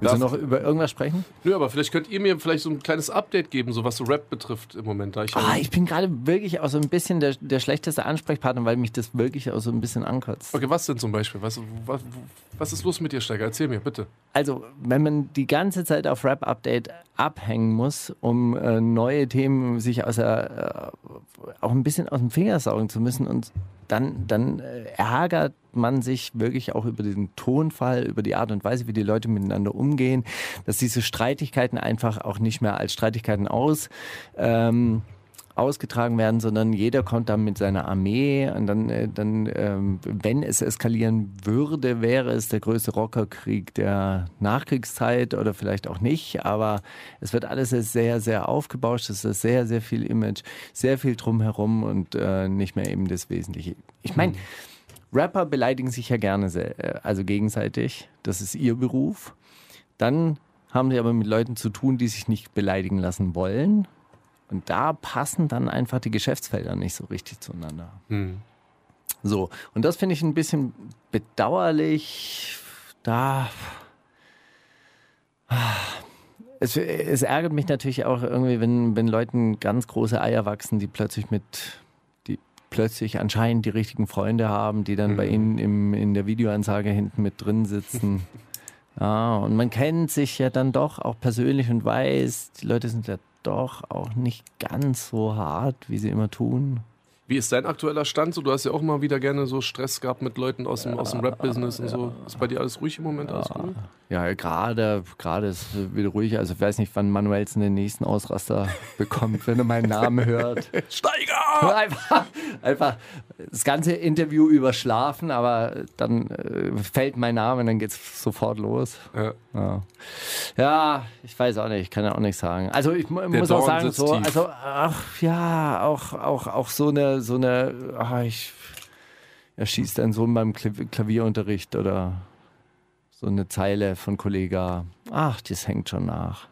Willst du noch über irgendwas sprechen? Nö, aber vielleicht könnt ihr mir so ein kleines Update geben, so was so Rap betrifft im Moment. Ich bin gerade wirklich auch so ein bisschen der schlechteste Ansprechpartner, weil mich das wirklich auch so ein bisschen ankotzt. Okay, was denn zum Beispiel? Was ist los mit dir, Steiger? Erzähl mir, bitte. Also, wenn man die ganze Zeit auf Rap-Update abhängen muss, um neue Themen sich auch ein bisschen aus dem Finger saugen zu müssen, und dann ärgert man sich wirklich auch über den Tonfall, über die Art und Weise, wie die Leute miteinander umgehen, dass diese Streitigkeiten einfach auch nicht mehr als Streitigkeiten ausgetragen werden, sondern jeder kommt dann mit seiner Armee und dann wenn es eskalieren würde, wäre es der größte Rockerkrieg der Nachkriegszeit oder vielleicht auch nicht, aber es wird alles sehr, sehr aufgebauscht, es ist sehr, sehr viel Image, sehr viel drumherum und nicht mehr eben das Wesentliche. Ich meine, Rapper beleidigen sich ja gerne also gegenseitig, das ist ihr Beruf, dann haben sie aber mit Leuten zu tun, die sich nicht beleidigen lassen wollen. Und da passen dann einfach die Geschäftsfelder nicht so richtig zueinander. Mhm. So, und das finde ich ein bisschen bedauerlich. Es ärgert mich natürlich auch irgendwie, wenn Leuten ganz große Eier wachsen, die plötzlich anscheinend die richtigen Freunde haben, die dann bei ihnen in der Videoansage hinten mit drin sitzen. Ja, und man kennt sich ja dann doch auch persönlich und weiß, die Leute sind ja doch auch nicht ganz so hart, wie sie immer tun. Wie ist dein aktueller Stand? So, du hast ja auch mal wieder gerne so Stress gehabt mit Leuten aus dem Rap-Business und so. Ist bei dir alles ruhig im Moment? Ja. Alles cool? Ja, gerade ist wieder ruhig. Also ich weiß nicht, wann Manuelsen den nächsten Ausraster bekommt, wenn er meinen Namen hört. Steiger! Einfach das ganze Interview überschlafen, aber dann fällt mein Name und dann geht's sofort los. Ja, ich weiß auch nicht, ich kann ja auch nichts sagen. Also ich muss auch sagen, so, also auch ich erschieße dann so in meinem Klavierunterricht oder so eine Zeile von Kollega. Ach, das hängt schon nach.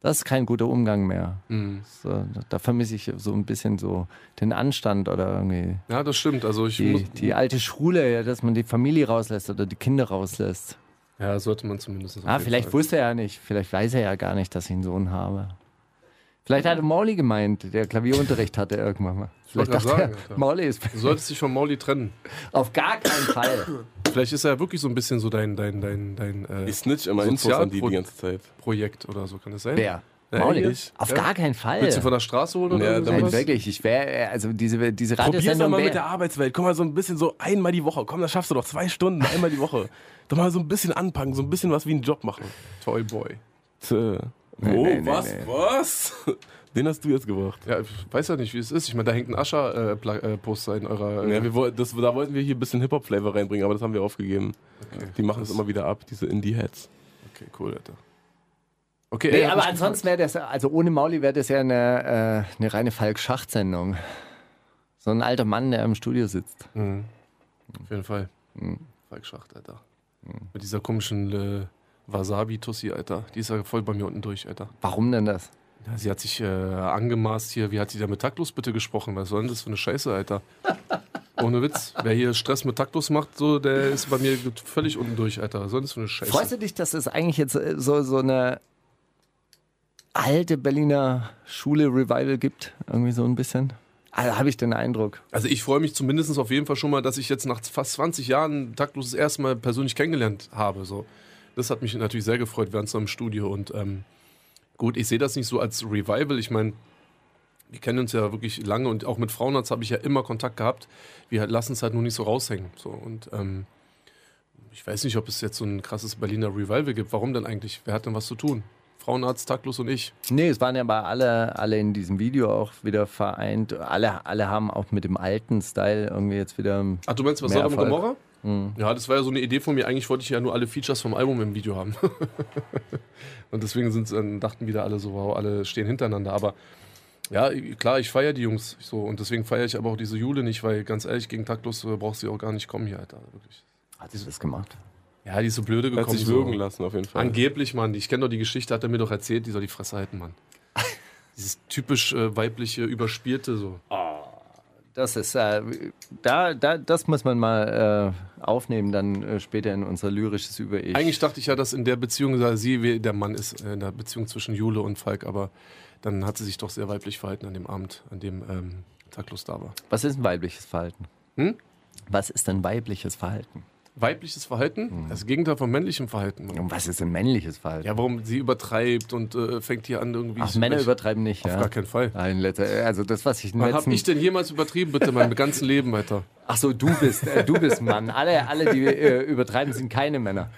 Das ist kein guter Umgang mehr. Mhm. So, da vermisse ich so ein bisschen so den Anstand oder irgendwie. Ja, das stimmt. Also die alte Schule, ja, dass man die Familie rauslässt oder die Kinder rauslässt. Ja, sollte man zumindest. Vielleicht wusste er ja nicht. Vielleicht weiß er ja gar nicht, dass ich einen Sohn habe. Vielleicht hatte Mauli gemeint, der Klavierunterricht hatte irgendwann mal. Vielleicht dachte er, Mauli ist. Du solltest dich von Mauli trennen. Auf gar keinen Fall. Vielleicht ist er ja wirklich so ein bisschen so dein ich snitch immer Infos an die ganze Zeit. Projekt oder so, kann das sein? Wer? Mauli? Auf gar keinen Fall. Willst du von der Straße holen oder so? Nein, wirklich. Ich wäre, also diese Radiosendung. Probier's mal mit der Arbeitswelt. Komm mal so ein bisschen so einmal die Woche. Komm, das schaffst du doch. 2 Stunden, einmal die Woche. Doch mal so ein bisschen anpacken, so ein bisschen was wie einen Job machen. Toyboy. Tö. Was? Den hast du jetzt gemacht. Ja, ich weiß ja nicht, wie es ist. Ich meine, da hängt ein Ascher-Poster in eurer... Da wollten wir hier ein bisschen Hip-Hop-Flavor reinbringen, aber das haben wir aufgegeben. Okay. Die machen das immer wieder ab, diese Indie-Heads. Okay, cool, Alter. Okay, nee, aber ansonsten wäre das... Also ohne Mauli wäre das ja eine reine Falk-Schacht-Sendung. So ein alter Mann, der im Studio sitzt. Mhm. Auf jeden Fall. Mhm. Falk Schacht, Alter. Mhm. Mit dieser komischen Wasabi-Tussi, Alter. Die ist ja voll bei mir unten durch, Alter. Warum denn das? Ja, sie hat sich angemaßt hier. Wie hat sie da mit Taktlos bitte gesprochen? Was soll denn das für eine Scheiße, Alter? Ohne Witz. Wer hier Stress mit Taktlos macht, so, der ist bei mir völlig unten durch, Alter. Was soll denn das für eine Scheiße? Freust du dich, dass es eigentlich jetzt so eine alte Berliner Schule-Revival gibt? Irgendwie so ein bisschen? Also habe ich den Eindruck. Also ich freue mich zumindest auf jeden Fall schon mal, dass ich jetzt nach fast 20 Jahren Taktlos das erste Mal persönlich kennengelernt habe. So. Das hat mich natürlich sehr gefreut. Wir waren zusammen im Studio und gut, ich sehe das nicht so als Revival. Ich meine, wir kennen uns ja wirklich lange und auch mit Frauenarzt habe ich ja immer Kontakt gehabt. Wir lassen es halt nur nicht so raushängen. So. Und ich weiß nicht, ob es jetzt so ein krasses Berliner Revival gibt. Warum denn eigentlich? Wer hat denn was zu tun? Frauenarzt, Taktlos und ich. Nee, es waren ja bei alle in diesem Video auch wieder vereint. Alle haben auch mit dem alten Style irgendwie jetzt wieder. Ach, du meinst was Sodom und Gomorra? Mhm. Ja, das war ja so eine Idee von mir. Eigentlich wollte ich ja nur alle Features vom Album im Video haben. Und deswegen dachten wieder alle so, wow, alle stehen hintereinander. Aber ja, klar, ich feiere die Jungs so. Und deswegen feiere ich aber auch diese Jule nicht, weil ganz ehrlich, gegen Taktlos brauchst du auch gar nicht kommen hier, Alter. Wirklich. Hat sie das gemacht? Ja, die ist so blöde gekommen. Hat sich würgen lassen, auf jeden Fall. Angeblich, Mann. Ich kenne doch die Geschichte, hat er mir doch erzählt, die soll die Fresse halten, Mann. Dieses typisch weibliche, überspielte so. Oh, das ist, das muss man mal aufnehmen, dann später in unser lyrisches Über-Ich. Eigentlich dachte ich ja, dass in der Beziehung der Mann ist, in der Beziehung zwischen Jule und Falk, aber dann hat sie sich doch sehr weiblich verhalten an dem Abend, an dem Taktlos da war. Was ist ein weibliches Verhalten? Hm? Was ist ein weibliches Verhalten? Weibliches Verhalten? Mhm. Das Gegenteil von männlichem Verhalten. Und was ist denn männliches Verhalten? Ja, warum sie übertreibt und fängt hier an irgendwie... Ach, so Männer übertreiben nicht, Auf gar keinen Fall. Nein, also das, was ich... Wann hab ich denn jemals übertrieben, bitte, mein ganzen Leben, Alter? Ach so, du bist Mann. Alle die übertreiben, sind keine Männer.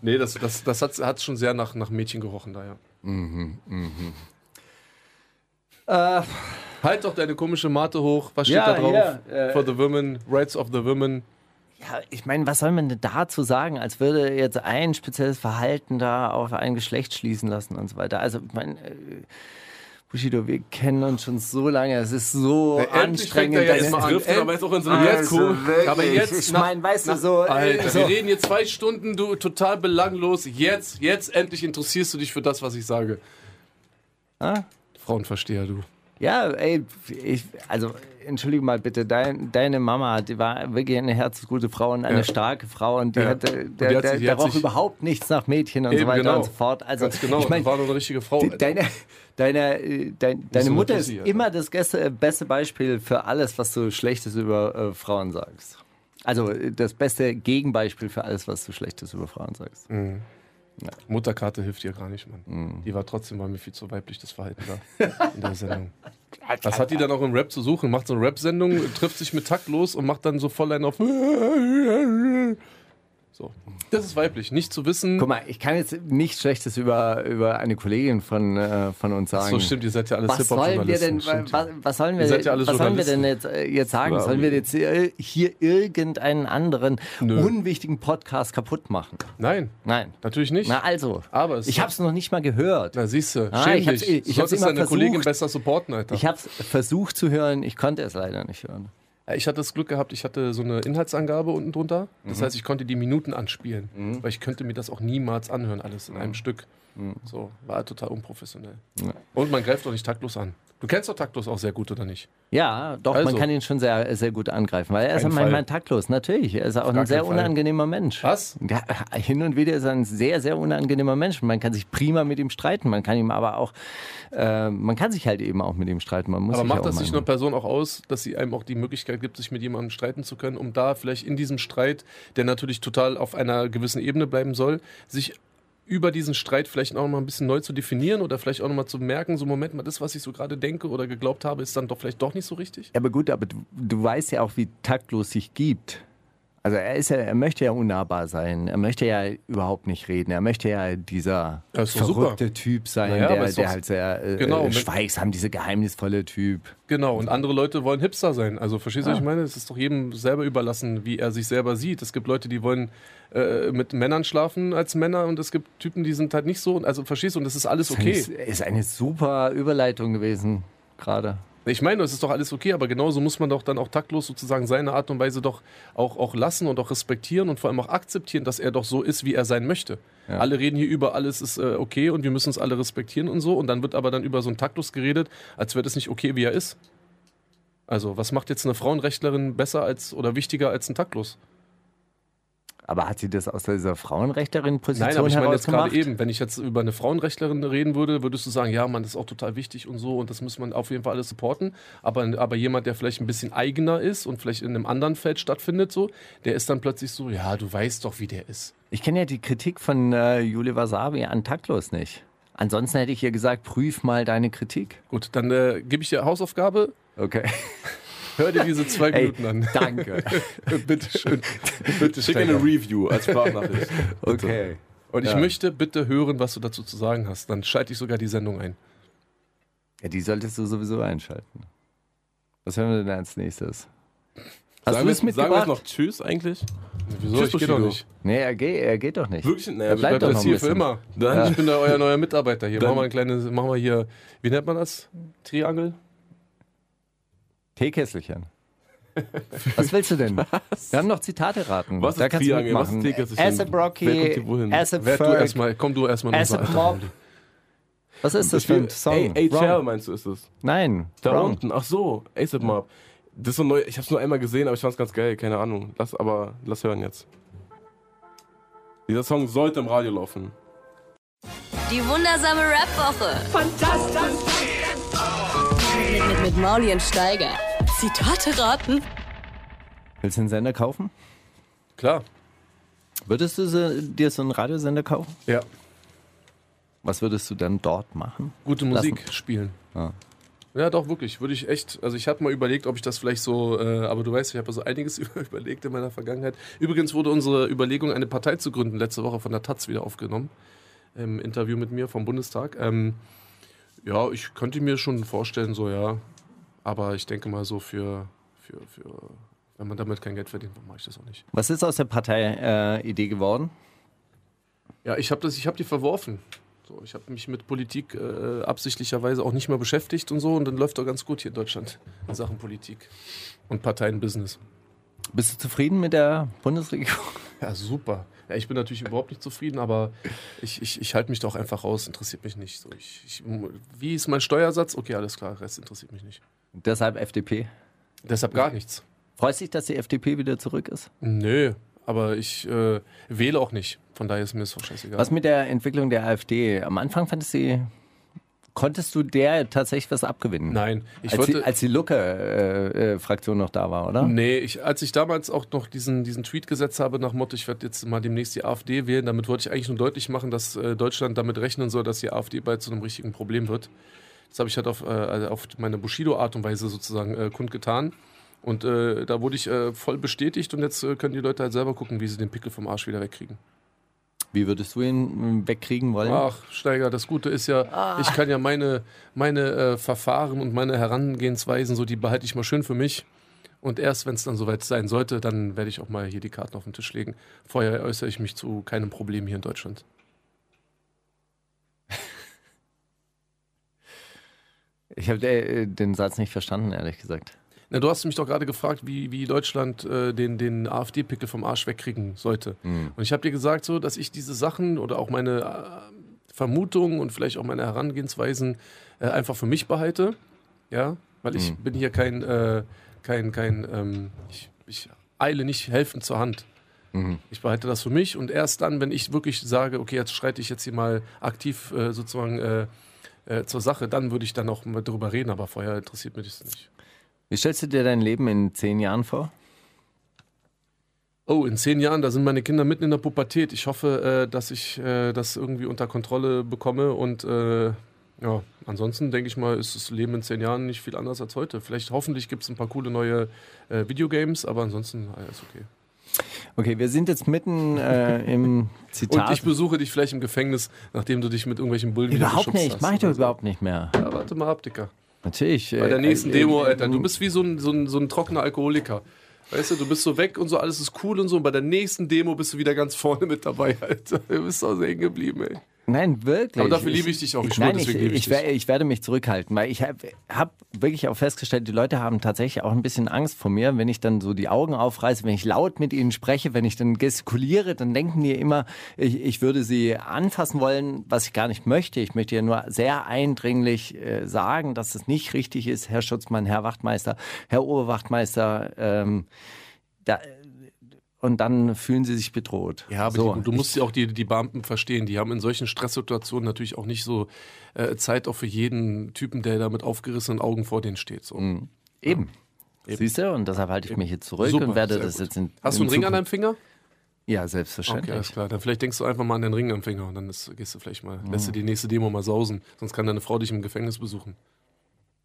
Nee, das hat schon sehr nach Mädchen gerochen, da ja. Mhm, Halt doch deine komische Mate hoch. Was steht da drauf? Yeah, For the women, rights of the women... Ja, ich meine, was soll man denn dazu sagen, als würde jetzt ein spezielles Verhalten da auf ein Geschlecht schließen lassen und so weiter. Also, ich meine, Bushido, wir kennen uns schon so lange, es ist so anstrengend. Er jetzt mal Griff, aber jetzt auch in so einem Jetco. Aber jetzt, ich meine, weißt du, so... Alter, so. Wir reden jetzt 2 Stunden, du total belanglos. Jetzt endlich interessierst du dich für das, was ich sage. Ah? Frauenversteher, du. Ja, ey, entschuldige mal bitte, deine Mama, die war wirklich eine herzensgute Frau und eine starke Frau und die roch überhaupt nichts nach Mädchen und eben, so weiter und so fort. Also, ganz genau, ich mein, war nur eine richtige Frau. Deine Mutter ist immer das beste Beispiel für alles, was du Schlechtes über Frauen sagst. Also das beste Gegenbeispiel für alles, was du Schlechtes über Frauen sagst. Mhm. Ja. Mutterkarte hilft dir gar nicht, Mann. Mhm. Die war trotzdem bei mir viel zu weiblich, das Verhalten da in der Sendung. Was hat die dann auch im Rap zu suchen? Macht so eine Rap-Sendung, trifft sich mit Taktlos und macht dann so voll einen auf... So. Das ist weiblich, nicht zu wissen... Guck mal, ich kann jetzt nichts Schlechtes über eine Kollegin von uns sagen. So stimmt, ihr seid ja alles Hip-Hop-Journalisten. Was sollen wir denn jetzt sagen? Sollen wir jetzt hier irgendeinen anderen unwichtigen Podcast kaputt machen? Nein. Natürlich nicht. Na also, aber ich hab's noch nicht mal gehört. Na siehst du, schäm dich. Ich solltest deine Kollegin besser supporten, Alter. Ich hab's versucht zu hören, ich konnte es leider nicht hören. Ich hatte das Glück gehabt, ich hatte so eine Inhaltsangabe unten drunter. Das heißt, ich konnte die Minuten anspielen, weil ich könnte mir das auch niemals anhören, alles in einem Stück. So, war total unprofessionell. Ja. Und man greift doch nicht Taktlos an. Du kennst doch Taktlos auch sehr gut, oder nicht? Ja, doch, also. Man kann ihn schon sehr, sehr gut angreifen, weil er ist manchmal Taktlos, natürlich. Er ist auch ein sehr unangenehmer Mensch. Was? Ja, hin und wieder ist er ein sehr, sehr unangenehmer Mensch. Man kann sich prima mit ihm streiten, man kann sich halt eben auch mit ihm streiten. Man muss aber macht das nicht nur Person auch aus, dass sie einem auch die Möglichkeit gibt, sich mit jemandem streiten zu können, um da vielleicht in diesem Streit, der natürlich total auf einer gewissen Ebene bleiben soll, sich über diesen Streit vielleicht auch noch mal ein bisschen neu zu definieren oder vielleicht auch noch mal zu merken, so Moment mal, das, was ich so gerade denke oder geglaubt habe, ist dann doch vielleicht doch nicht so richtig? Ja, aber gut, aber du weißt ja auch, wie Taktlos sich gibt. Also er möchte ja unnahbar sein, er möchte ja überhaupt nicht reden, er möchte ja dieser verrückte Typ sein, der halt sehr schweigsam, dieser geheimnisvolle Typ. Genau, und andere Leute wollen Hipster sein, also verstehst du, was ich meine? Es ist doch jedem selber überlassen, wie er sich selber sieht. Es gibt Leute, die wollen mit Männern schlafen als Männer und es gibt Typen, die sind halt nicht so, also verstehst du, und das ist alles okay. Das ist eine super Überleitung gewesen gerade. Ich meine, das ist doch alles okay, aber genauso muss man doch dann auch taktlos sozusagen seine Art und Weise doch auch lassen und auch respektieren und vor allem auch akzeptieren, dass er doch so ist, wie er sein möchte. Ja. Alle reden hier über, alles ist okay und wir müssen uns alle respektieren und so, und dann wird aber dann über so einen Taktus geredet, als wäre das nicht okay, wie er ist. Also, was macht jetzt eine Frauenrechtlerin besser als oder wichtiger als ein Taktus? Aber hat sie das aus dieser Frauenrechtlerin-Position heraus gemacht? Nein, aber ich meine jetzt gerade eben, wenn ich jetzt über eine Frauenrechtlerin reden würde, würdest du sagen, ja, man, das ist auch total wichtig und so und das muss man auf jeden Fall alles supporten. Aber jemand, der vielleicht ein bisschen eigener ist und vielleicht in einem anderen Feld stattfindet, so, der ist dann plötzlich so, ja, du weißt doch, wie der ist. Ich kenne ja die Kritik von Jule Wasabi an Taktlos nicht. Ansonsten hätte ich ihr gesagt, prüf mal deine Kritik. Gut, dann gebe ich dir Hausaufgabe. Okay. Hör dir diese 2 Minuten an. Danke. Bitte schön. Bitte schick eine Review als Sprachnachricht. Okay. Und ich möchte bitte hören, was du dazu zu sagen hast. Dann schalte ich sogar die Sendung ein. Ja, die solltest du sowieso einschalten. Was hören wir denn als nächstes? Hast du es mitgebracht? Sagen wir noch Tschüss eigentlich? Wieso? Tschüss, ich gehe doch nicht. Nee, er geht doch nicht. Wirklich? Nee, er bleibt doch noch hier für immer. Dann, ich bin da euer neuer Mitarbeiter hier. Machen wir hier, wie nennt man das? Triangel? Teekesselchen. Was willst du denn? Was? Wir haben noch Zitate raten. Was da ist Triangel? Was ist Teekesselchen? As a Brocky, as a Ferg, komm du erstmal as a Mob. Was ist das für ein Song? HR meinst du, ist das? Nein. Da wrong. Unten, ach so, ASAP Mob. Das ist so neu, ich hab's nur einmal gesehen, aber ich fand's ganz geil, keine Ahnung. Lass hören jetzt. Dieser Song sollte im Radio laufen. Die wundersame Rap-Woche. Fantastisch. Mit Mauli und Steiger. Zitate raten. Willst du einen Sender kaufen? Klar. Würdest du dir so einen Radiosender kaufen? Ja. Was würdest du dann dort machen? Gute Musik spielen. Ah. Ja, doch, wirklich. Würde ich echt. Also, ich habe mal überlegt, ob ich das vielleicht so. Aber du weißt, ich habe so einiges überlegt in meiner Vergangenheit. Übrigens wurde unsere Überlegung, eine Partei zu gründen, letzte Woche von der taz wieder aufgenommen. Im Interview mit mir vom Bundestag. Ja, ich könnte mir schon vorstellen, so ja. Aber ich denke mal so für wenn man damit kein Geld verdient, mache ich das auch nicht. Was ist aus der Partei-Idee geworden? Ja, ich habe die verworfen. So, ich habe mich mit Politik absichtlicherweise auch nicht mehr beschäftigt und so. Und dann läuft doch ganz gut hier in Deutschland in Sachen Politik und Parteienbusiness. Bist du zufrieden mit der Bundesregierung? Ja, super. Ja, ich bin natürlich überhaupt nicht zufrieden, aber ich halte mich da auch einfach raus, interessiert mich nicht. So, wie ist mein Steuersatz? Okay, alles klar, Rest interessiert mich nicht. Und deshalb FDP? Deshalb gar nichts. Freust du dich, dass die FDP wieder zurück ist? Nö, aber ich wähle auch nicht, von daher ist mir das so scheißegal. Was mit der Entwicklung der AfD? Am Anfang konntest du der tatsächlich was abgewinnen? Nein. Als die Lucke-Fraktion noch da war, oder? Nee, als ich damals auch noch diesen Tweet gesetzt habe nach Motto, ich werde jetzt mal demnächst die AfD wählen, damit wollte ich eigentlich nur deutlich machen, dass Deutschland damit rechnen soll, dass die AfD bald zu einem richtigen Problem wird. Das habe ich halt auf meine Bushido-Art und Weise sozusagen kundgetan. Und da wurde ich voll bestätigt und jetzt können die Leute halt selber gucken, wie sie den Pickel vom Arsch wieder wegkriegen. Wie würdest du ihn wegkriegen wollen? Ach, Steiger, das Gute ist ja, ich kann ja meine Verfahren und meine Herangehensweisen, so die behalte ich mal schön für mich. Und erst, wenn es dann soweit sein sollte, dann werde ich auch mal hier die Karten auf den Tisch legen. Vorher äußere ich mich zu keinem Problem hier in Deutschland. Ich habe den Satz nicht verstanden, ehrlich gesagt. Na, du hast mich doch gerade gefragt, wie Deutschland den AfD-Pickel vom Arsch wegkriegen sollte. Mhm. Und ich habe dir gesagt, so, dass ich diese Sachen oder auch meine Vermutungen und vielleicht auch meine Herangehensweisen einfach für mich behalte. Ja, weil ich bin hier ich eile nicht helfend zur Hand. Mhm. Ich behalte das für mich und erst dann, wenn ich wirklich sage, okay, jetzt schreite ich jetzt hier mal aktiv sozusagen zur Sache, dann würde ich dann auch mal drüber reden, aber vorher interessiert mich das nicht. Wie stellst du dir dein Leben in 10 Jahren vor? Oh, in 10 Jahren, da sind meine Kinder mitten in der Pubertät. Ich hoffe, dass ich das irgendwie unter Kontrolle bekomme. Und ja, ansonsten denke ich mal, ist das Leben in 10 Jahren nicht viel anders als heute. Vielleicht, hoffentlich gibt es ein paar coole neue Videogames, aber ansonsten alles okay. Okay, wir sind jetzt mitten im Zitat. Und ich besuche dich vielleicht im Gefängnis, nachdem du dich mit irgendwelchen Bullen wieder geschubst hast. Überhaupt nicht, mach ich doch überhaupt nicht mehr. Ja, warte mal ab, Dicker. Natürlich. Bei der nächsten Demo, Alter, du bist wie so ein trockener Alkoholiker. Weißt du, du bist so weg und so, alles ist cool und so. Und bei der nächsten Demo bist du wieder ganz vorne mit dabei, Alter. Du bist auch so hängen geblieben, ey. Nein, wirklich. Aber dafür liebe ich dich auch. Ich werde mich zurückhalten, weil ich habe wirklich auch festgestellt, die Leute haben tatsächlich auch ein bisschen Angst vor mir, wenn ich dann so die Augen aufreiße, wenn ich laut mit ihnen spreche, wenn ich dann gestikuliere, dann denken die immer, ich würde sie anfassen wollen, was ich gar nicht möchte. Ich möchte ja nur sehr eindringlich sagen, dass es nicht richtig ist, Herr Schutzmann, Herr Wachtmeister, Herr Oberwachtmeister, und dann fühlen sie sich bedroht. Ja, aber so. Du musst ja auch die Beamten verstehen. Die haben in solchen Stresssituationen natürlich auch nicht so Zeit auch für jeden Typen, der da mit aufgerissenen Augen vor denen steht. So. Mhm. Eben. Ja. Siehst du? Und deshalb halte ich mich jetzt zurück. Super, und werde das gut. Jetzt in Hast du einen Ring Zukunft. An deinem Finger? Ja, selbstverständlich. Okay, alles klar. Dann vielleicht denkst du einfach mal an den Ring am Finger und dann gehst du vielleicht mal, lässt du die nächste Demo mal sausen. Sonst kann deine Frau dich im Gefängnis besuchen.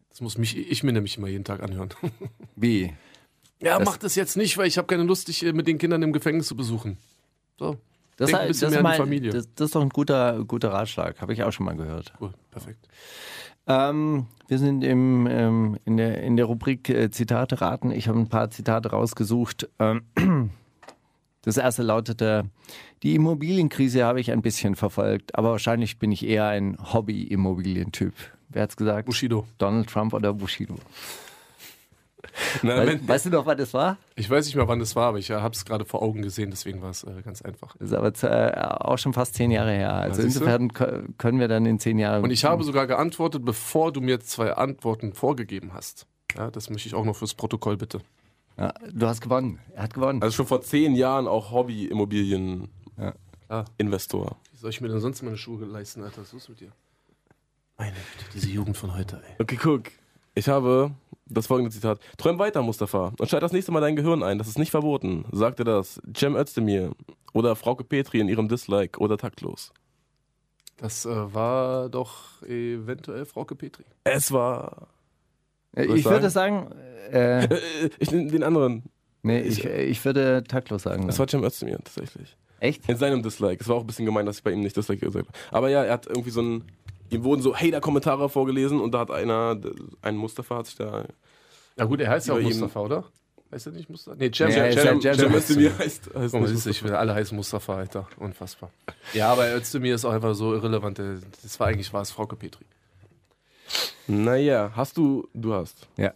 Das muss ich mir nämlich immer jeden Tag anhören. Wie? Ja, mach das jetzt nicht, weil ich habe keine Lust, dich mit den Kindern im Gefängnis zu besuchen. So, das ein bisschen mehr an die Familie. Das ist doch ein guter Ratschlag, habe ich auch schon mal gehört. Cool, perfekt. Wir sind in der Rubrik Zitate raten. Ich habe ein paar Zitate rausgesucht. Das erste lautete: Die Immobilienkrise habe ich ein bisschen verfolgt, aber wahrscheinlich bin ich eher ein Hobby-Immobilientyp. Wer hat's gesagt? Bushido. Donald Trump oder Bushido? Na, weißt du noch, wann das war? Ich weiß nicht mehr, wann das war, aber ich habe es gerade vor Augen gesehen, deswegen war es ganz einfach. Das ist aber auch schon fast 10 Jahre her. Also insofern können wir dann in 10 Jahren... Und ich habe sogar geantwortet, bevor du mir 2 Antworten vorgegeben hast. Ja, das möchte ich auch noch fürs Protokoll, bitte. Ja, du hast gewonnen. Er hat gewonnen. Also schon vor 10 Jahren auch Hobby-Immobilien-Investor. Ja. Wie soll ich mir denn sonst meine Schuhe leisten, Alter? Was ist mit dir? Meine Güte, diese Jugend von heute, ey. Okay, guck. Ich habe das folgende Zitat. Träum weiter, Mustafa, und schalt das nächste Mal dein Gehirn ein. Das ist nicht verboten. Sagte das Cem Özdemir oder Frauke Petri in ihrem Dislike oder Taktlos. Das war doch eventuell Frauke Petri. Es war... Ich würde sagen... den anderen. Nee, ich würde Taktlos sagen. Das war Cem Özdemir, tatsächlich. Echt? In seinem Dislike. Es war auch ein bisschen gemein, dass ich bei ihm nicht Dislike gesagt habe. Aber ja, er hat irgendwie so ein... Ihm wurden so Hater-Kommentare vorgelesen und da hat ein Mustafa hat sich da... Ja gut, er heißt ja auch Mustafa, oder? Heißt er nicht Mustafa? Nee, Cem Özdemir heißt Mustafa. Ich will, alle heißen Mustafa, Alter. Unfassbar. Ja, aber Özdemir ist auch einfach so irrelevant. Das war eigentlich, Frauke Petri. Naja, du hast. Ja.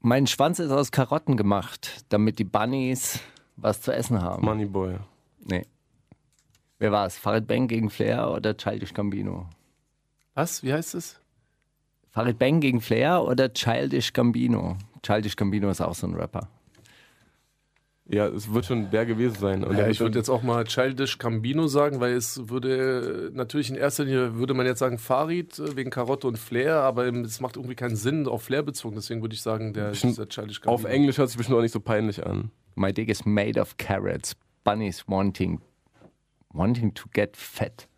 Mein Schwanz ist aus Karotten gemacht, damit die Bunnies was zu essen haben. Moneyboy. Nee. Wer war es? Farid Bang gegen Flair oder Childish Gambino? Was? Wie heißt es? Farid Bang gegen Flair oder Childish Gambino? Childish Gambino ist auch so ein Rapper. Ja, es wird schon der gewesen sein. Und ja, ich würde jetzt auch mal Childish Gambino sagen, weil es würde natürlich in erster Linie, würde man jetzt sagen Farid wegen Karotte und Flair, aber es macht irgendwie keinen Sinn auf Flair bezogen, deswegen würde ich sagen, der ist Childish Gambino. Auf Englisch hört sich bestimmt auch nicht so peinlich an. My dick is made of carrots, bunnies wanting to get fat.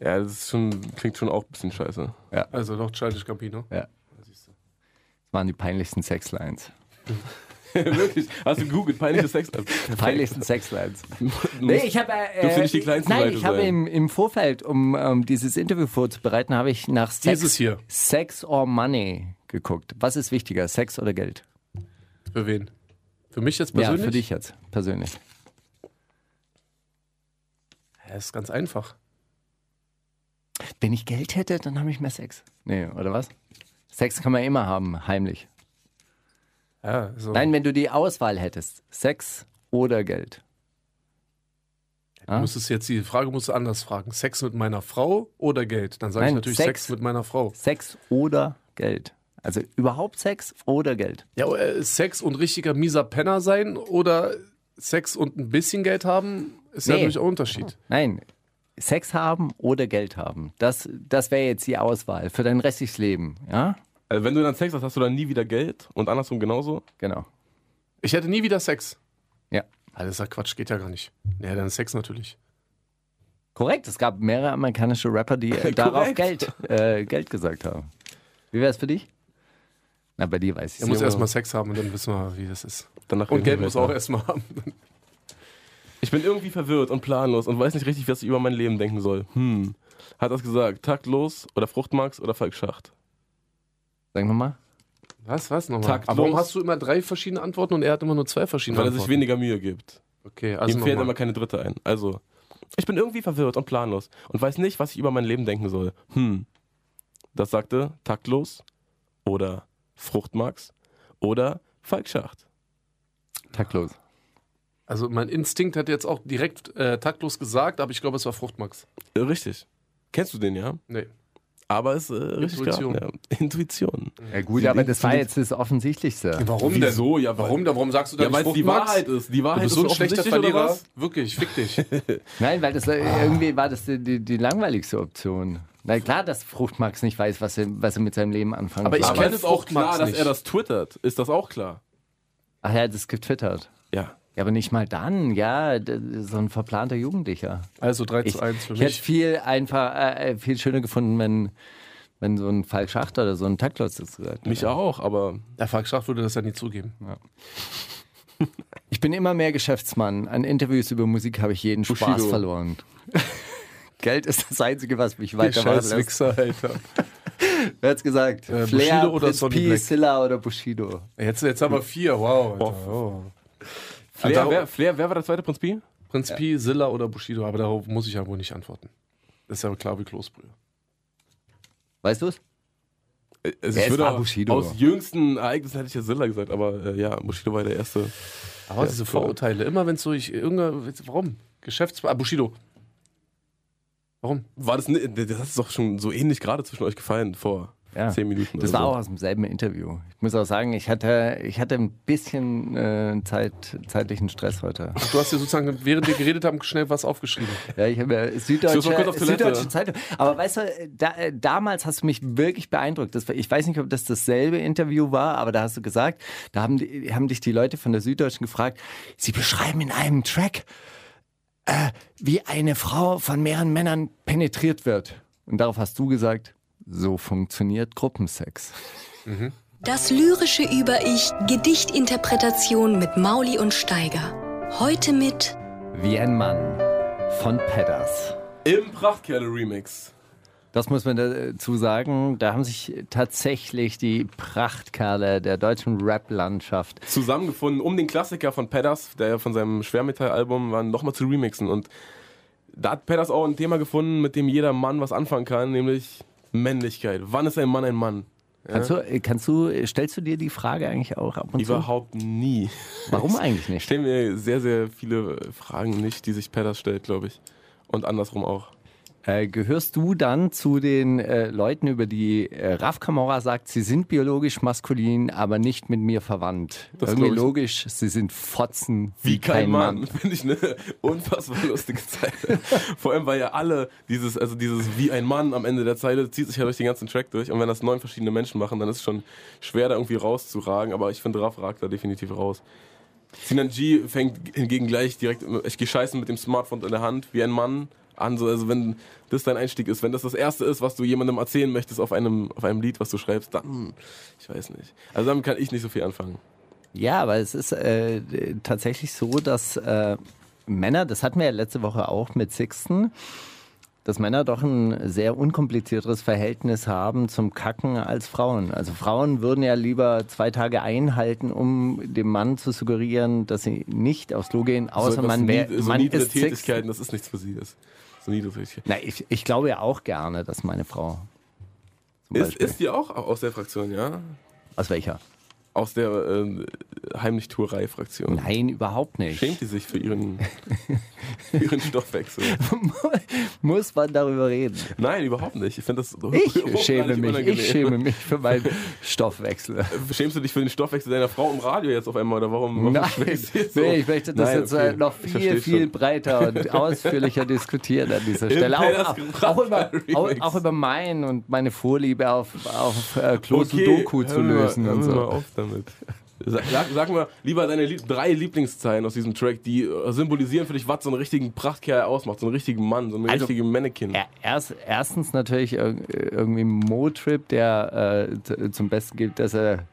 Ja, das ist klingt schon auch ein bisschen scheiße. Ja. Also doch Childish Gambino. Ja. Das waren die peinlichsten Sexlines. Wirklich? Hast du gegoogelt? Peinliche Sexlines? Peinlichsten Sexlines. Nee, ich habe... Dürfte nicht die kleinsten Seite sein. Nein, ich habe im Vorfeld, um dieses Interview vorzubereiten, habe ich nach Sex or Money geguckt. Was ist wichtiger, Sex oder Geld? Für wen? Für mich jetzt persönlich? Ja, für dich jetzt persönlich. Das ist ganz einfach. Wenn ich Geld hätte, dann habe ich mehr Sex. Nee, oder was? Sex kann man immer haben, heimlich. Ja, so. Nein, wenn du die Auswahl hättest, Sex oder Geld. Die Frage musst du anders fragen. Sex mit meiner Frau oder Geld? Dann sage ich natürlich Sex mit meiner Frau. Sex oder Geld. Also überhaupt Sex oder Geld? Ja, Sex und richtiger mieser Penner sein oder Sex und ein bisschen Geld haben... Ist ja natürlich auch ein Unterschied. Nein, Sex haben oder Geld haben. Das wäre jetzt die Auswahl für dein restliches Leben. Ja? Also wenn du dann Sex hast, hast du dann nie wieder Geld und andersrum genauso? Genau. Ich hätte nie wieder Sex? Ja. Also das ist ja Quatsch, geht ja gar nicht. Ja, dann Sex natürlich. Korrekt, es gab mehrere amerikanische Rapper, die darauf Geld gesagt haben. Wie wäre es für dich? Na, bei dir weiß ich es. Er muss erstmal Sex haben und dann wissen wir, wie das ist. Danach und Geld muss auch erstmal haben. Ich bin irgendwie verwirrt und planlos und weiß nicht richtig, was ich über mein Leben denken soll. Hat das gesagt? Taktlos oder Fruchtmax oder Falk Schacht? Sag nochmal. Was nochmal? Taktlos. Aber warum hast du immer 3 verschiedene Antworten und er hat immer nur 2 verschiedene Antworten? Weil er sich weniger Mühe gibt. Okay, also ihm fällt immer keine dritte ein. Also Ich bin irgendwie verwirrt und planlos und weiß nicht, was ich über mein Leben denken soll. Das sagte Taktlos oder Fruchtmax oder Falk Schacht. Taktlos. Also mein Instinkt hat jetzt auch direkt taktlos gesagt, aber ich glaube, es war Fruchtmax. Richtig. Kennst du den, ja? Nee. Aber es ist richtig Intuition. Gehabt, ja. Intuition. Ja gut, ja, aber das war jetzt das Offensichtlichste. Warum denn? Wieso? Ja, warum denn? Warum sagst du da nicht Fruchtmax? Weil es die Wahrheit ist. Die Wahrheit ist so ein schlechter Verlierer. Wirklich, fick dich. Nein, weil das irgendwie war das die langweiligste Option. Na klar, dass Fruchtmax nicht weiß, was er mit seinem Leben anfangen kann. Aber ich kenne es auch klar, dass er das twittert. Ist das auch klar? Ach ja, das getwittert. Ja. Ja, aber nicht mal dann, ja, so ein verplanter Jugendlicher. Also 3:1 für mich. Ich hätte viel schöner gefunden, wenn so ein Falk Schacht oder so ein Taktlos das gesagt hätte. Mich auch, aber der Falk Schacht würde das ja nie zugeben. Ja. Ich bin immer mehr Geschäftsmann. An Interviews über Musik habe ich jeden Bushido. Spaß verloren. Geld ist das Einzige, was mich weitermacht. Der Wichser, Alter. Wer hat's gesagt? Flair, Bushido oder Sonny P, Black? Silla oder Bushido? Jetzt haben wir 4, wow. Alter. Oh. Flair, wer war der zweite? Prinz Pi? Prinz Pi, Silla oder Bushido, aber darauf muss ich ja wohl nicht antworten. Das ist ja klar wie Kloßbrühe. Weißt du es? Bushido. Aus jüngsten Ereignissen hätte ich ja Silla gesagt, aber ja, Bushido war der erste. Aber diese Vorurteile, immer wenn es so warum? Bushido. Warum? Das ist doch schon so ähnlich gerade zwischen euch gefallen vor. Ja. 10 Minuten. Das war so. Auch aus demselben Interview. Ich muss auch sagen, ich hatte ein bisschen zeitlichen Stress heute. Ach, du hast dir sozusagen, während wir geredet haben, schnell was aufgeschrieben. Ja, ich habe ja Süddeutsche Zeitung. Aber weißt du, damals hast du mich wirklich beeindruckt. Ich weiß nicht, ob das dasselbe Interview war, aber da hast du gesagt, da haben dich die Leute von der Süddeutschen gefragt, sie beschreiben in einem Track, wie eine Frau von mehreren Männern penetriert wird. Und darauf hast du gesagt, so funktioniert Gruppensex. Mhm. Das lyrische Über-Ich, Gedichtinterpretation mit Mauli und Steiger. Heute mit Wie ein Mann von Pedders. Im Prachtkerle-Remix. Das muss man dazu sagen, da haben sich tatsächlich die Prachtkerle der deutschen Rap-Landschaft zusammengefunden, um den Klassiker von Pedders, der von seinem Schwermetall-Album war, nochmal zu remixen. Und da hat Pedders auch ein Thema gefunden, mit dem jeder Mann was anfangen kann, nämlich Männlichkeit. Wann ist ein Mann ein Mann? Ja. Stellst du dir die Frage eigentlich auch ab und zu? Überhaupt nie. Warum eigentlich nicht? Ich stelle mir sehr, sehr viele Fragen nicht, die sich Pedders stellt, glaube ich. Und andersrum auch. Gehörst du dann zu den Leuten, über die Raf Camora sagt, sie sind biologisch maskulin, aber nicht mit mir verwandt? Das irgendwie logisch, sie sind Fotzen wie kein Mann. Finde ich eine unfassbar lustige Zeile. Vor allem, weil ja alle dieses wie ein Mann am Ende der Zeile zieht sich ja durch den ganzen Track durch. Und wenn das 9 verschiedene Menschen machen, dann ist es schon schwer, da irgendwie rauszuragen. Aber ich finde, Raf ragt da definitiv raus. Sinan G fängt hingegen gleich direkt, ich gehe scheißen mit dem Smartphone in der Hand, wie ein Mann an, also wenn das dein Einstieg ist, wenn das Erste ist, was du jemandem erzählen möchtest auf einem Lied, was du schreibst, dann, ich weiß nicht. Also damit kann ich nicht so viel anfangen. Ja, aber es ist tatsächlich so, dass Männer, das hatten wir ja letzte Woche auch mit Sixten, dass Männer doch ein sehr unkomplizierteres Verhältnis haben zum Kacken als Frauen. Also Frauen würden ja lieber 2 Tage einhalten, um dem Mann zu suggerieren, dass sie nicht aufs Klo gehen, außer man ist Tätigkeiten, das ist nichts für sie. So na, ich glaube ja auch gerne, dass meine Frau ist die auch aus der Fraktion, ja? Aus welcher? Aus der Heimlichtuerei-Fraktion. Nein, überhaupt nicht. Schämt die sich für ihren Stoffwechsel? Muss man darüber reden? Nein, überhaupt nicht. Ich finde das Ich schäme mich für meinen Stoffwechsel. Schämst du dich für den Stoffwechsel deiner Frau im Radio jetzt auf einmal? Oder warum? Nein, so? Nee, ich möchte das jetzt noch viel breiter und ausführlicher diskutieren an dieser Stelle. Auch über mein und meine Vorliebe auf Klos und Doku zu lösen und so. Auf damit. Sag mal lieber deine 3 Lieblingszeilen aus diesem Track, die symbolisieren für dich, was so einen richtigen Prachtkerl ausmacht, so einen richtigen Mann, so einen richtigen Mannequin. Erstens natürlich irgendwie Motrip, der zum Besten gibt, dass er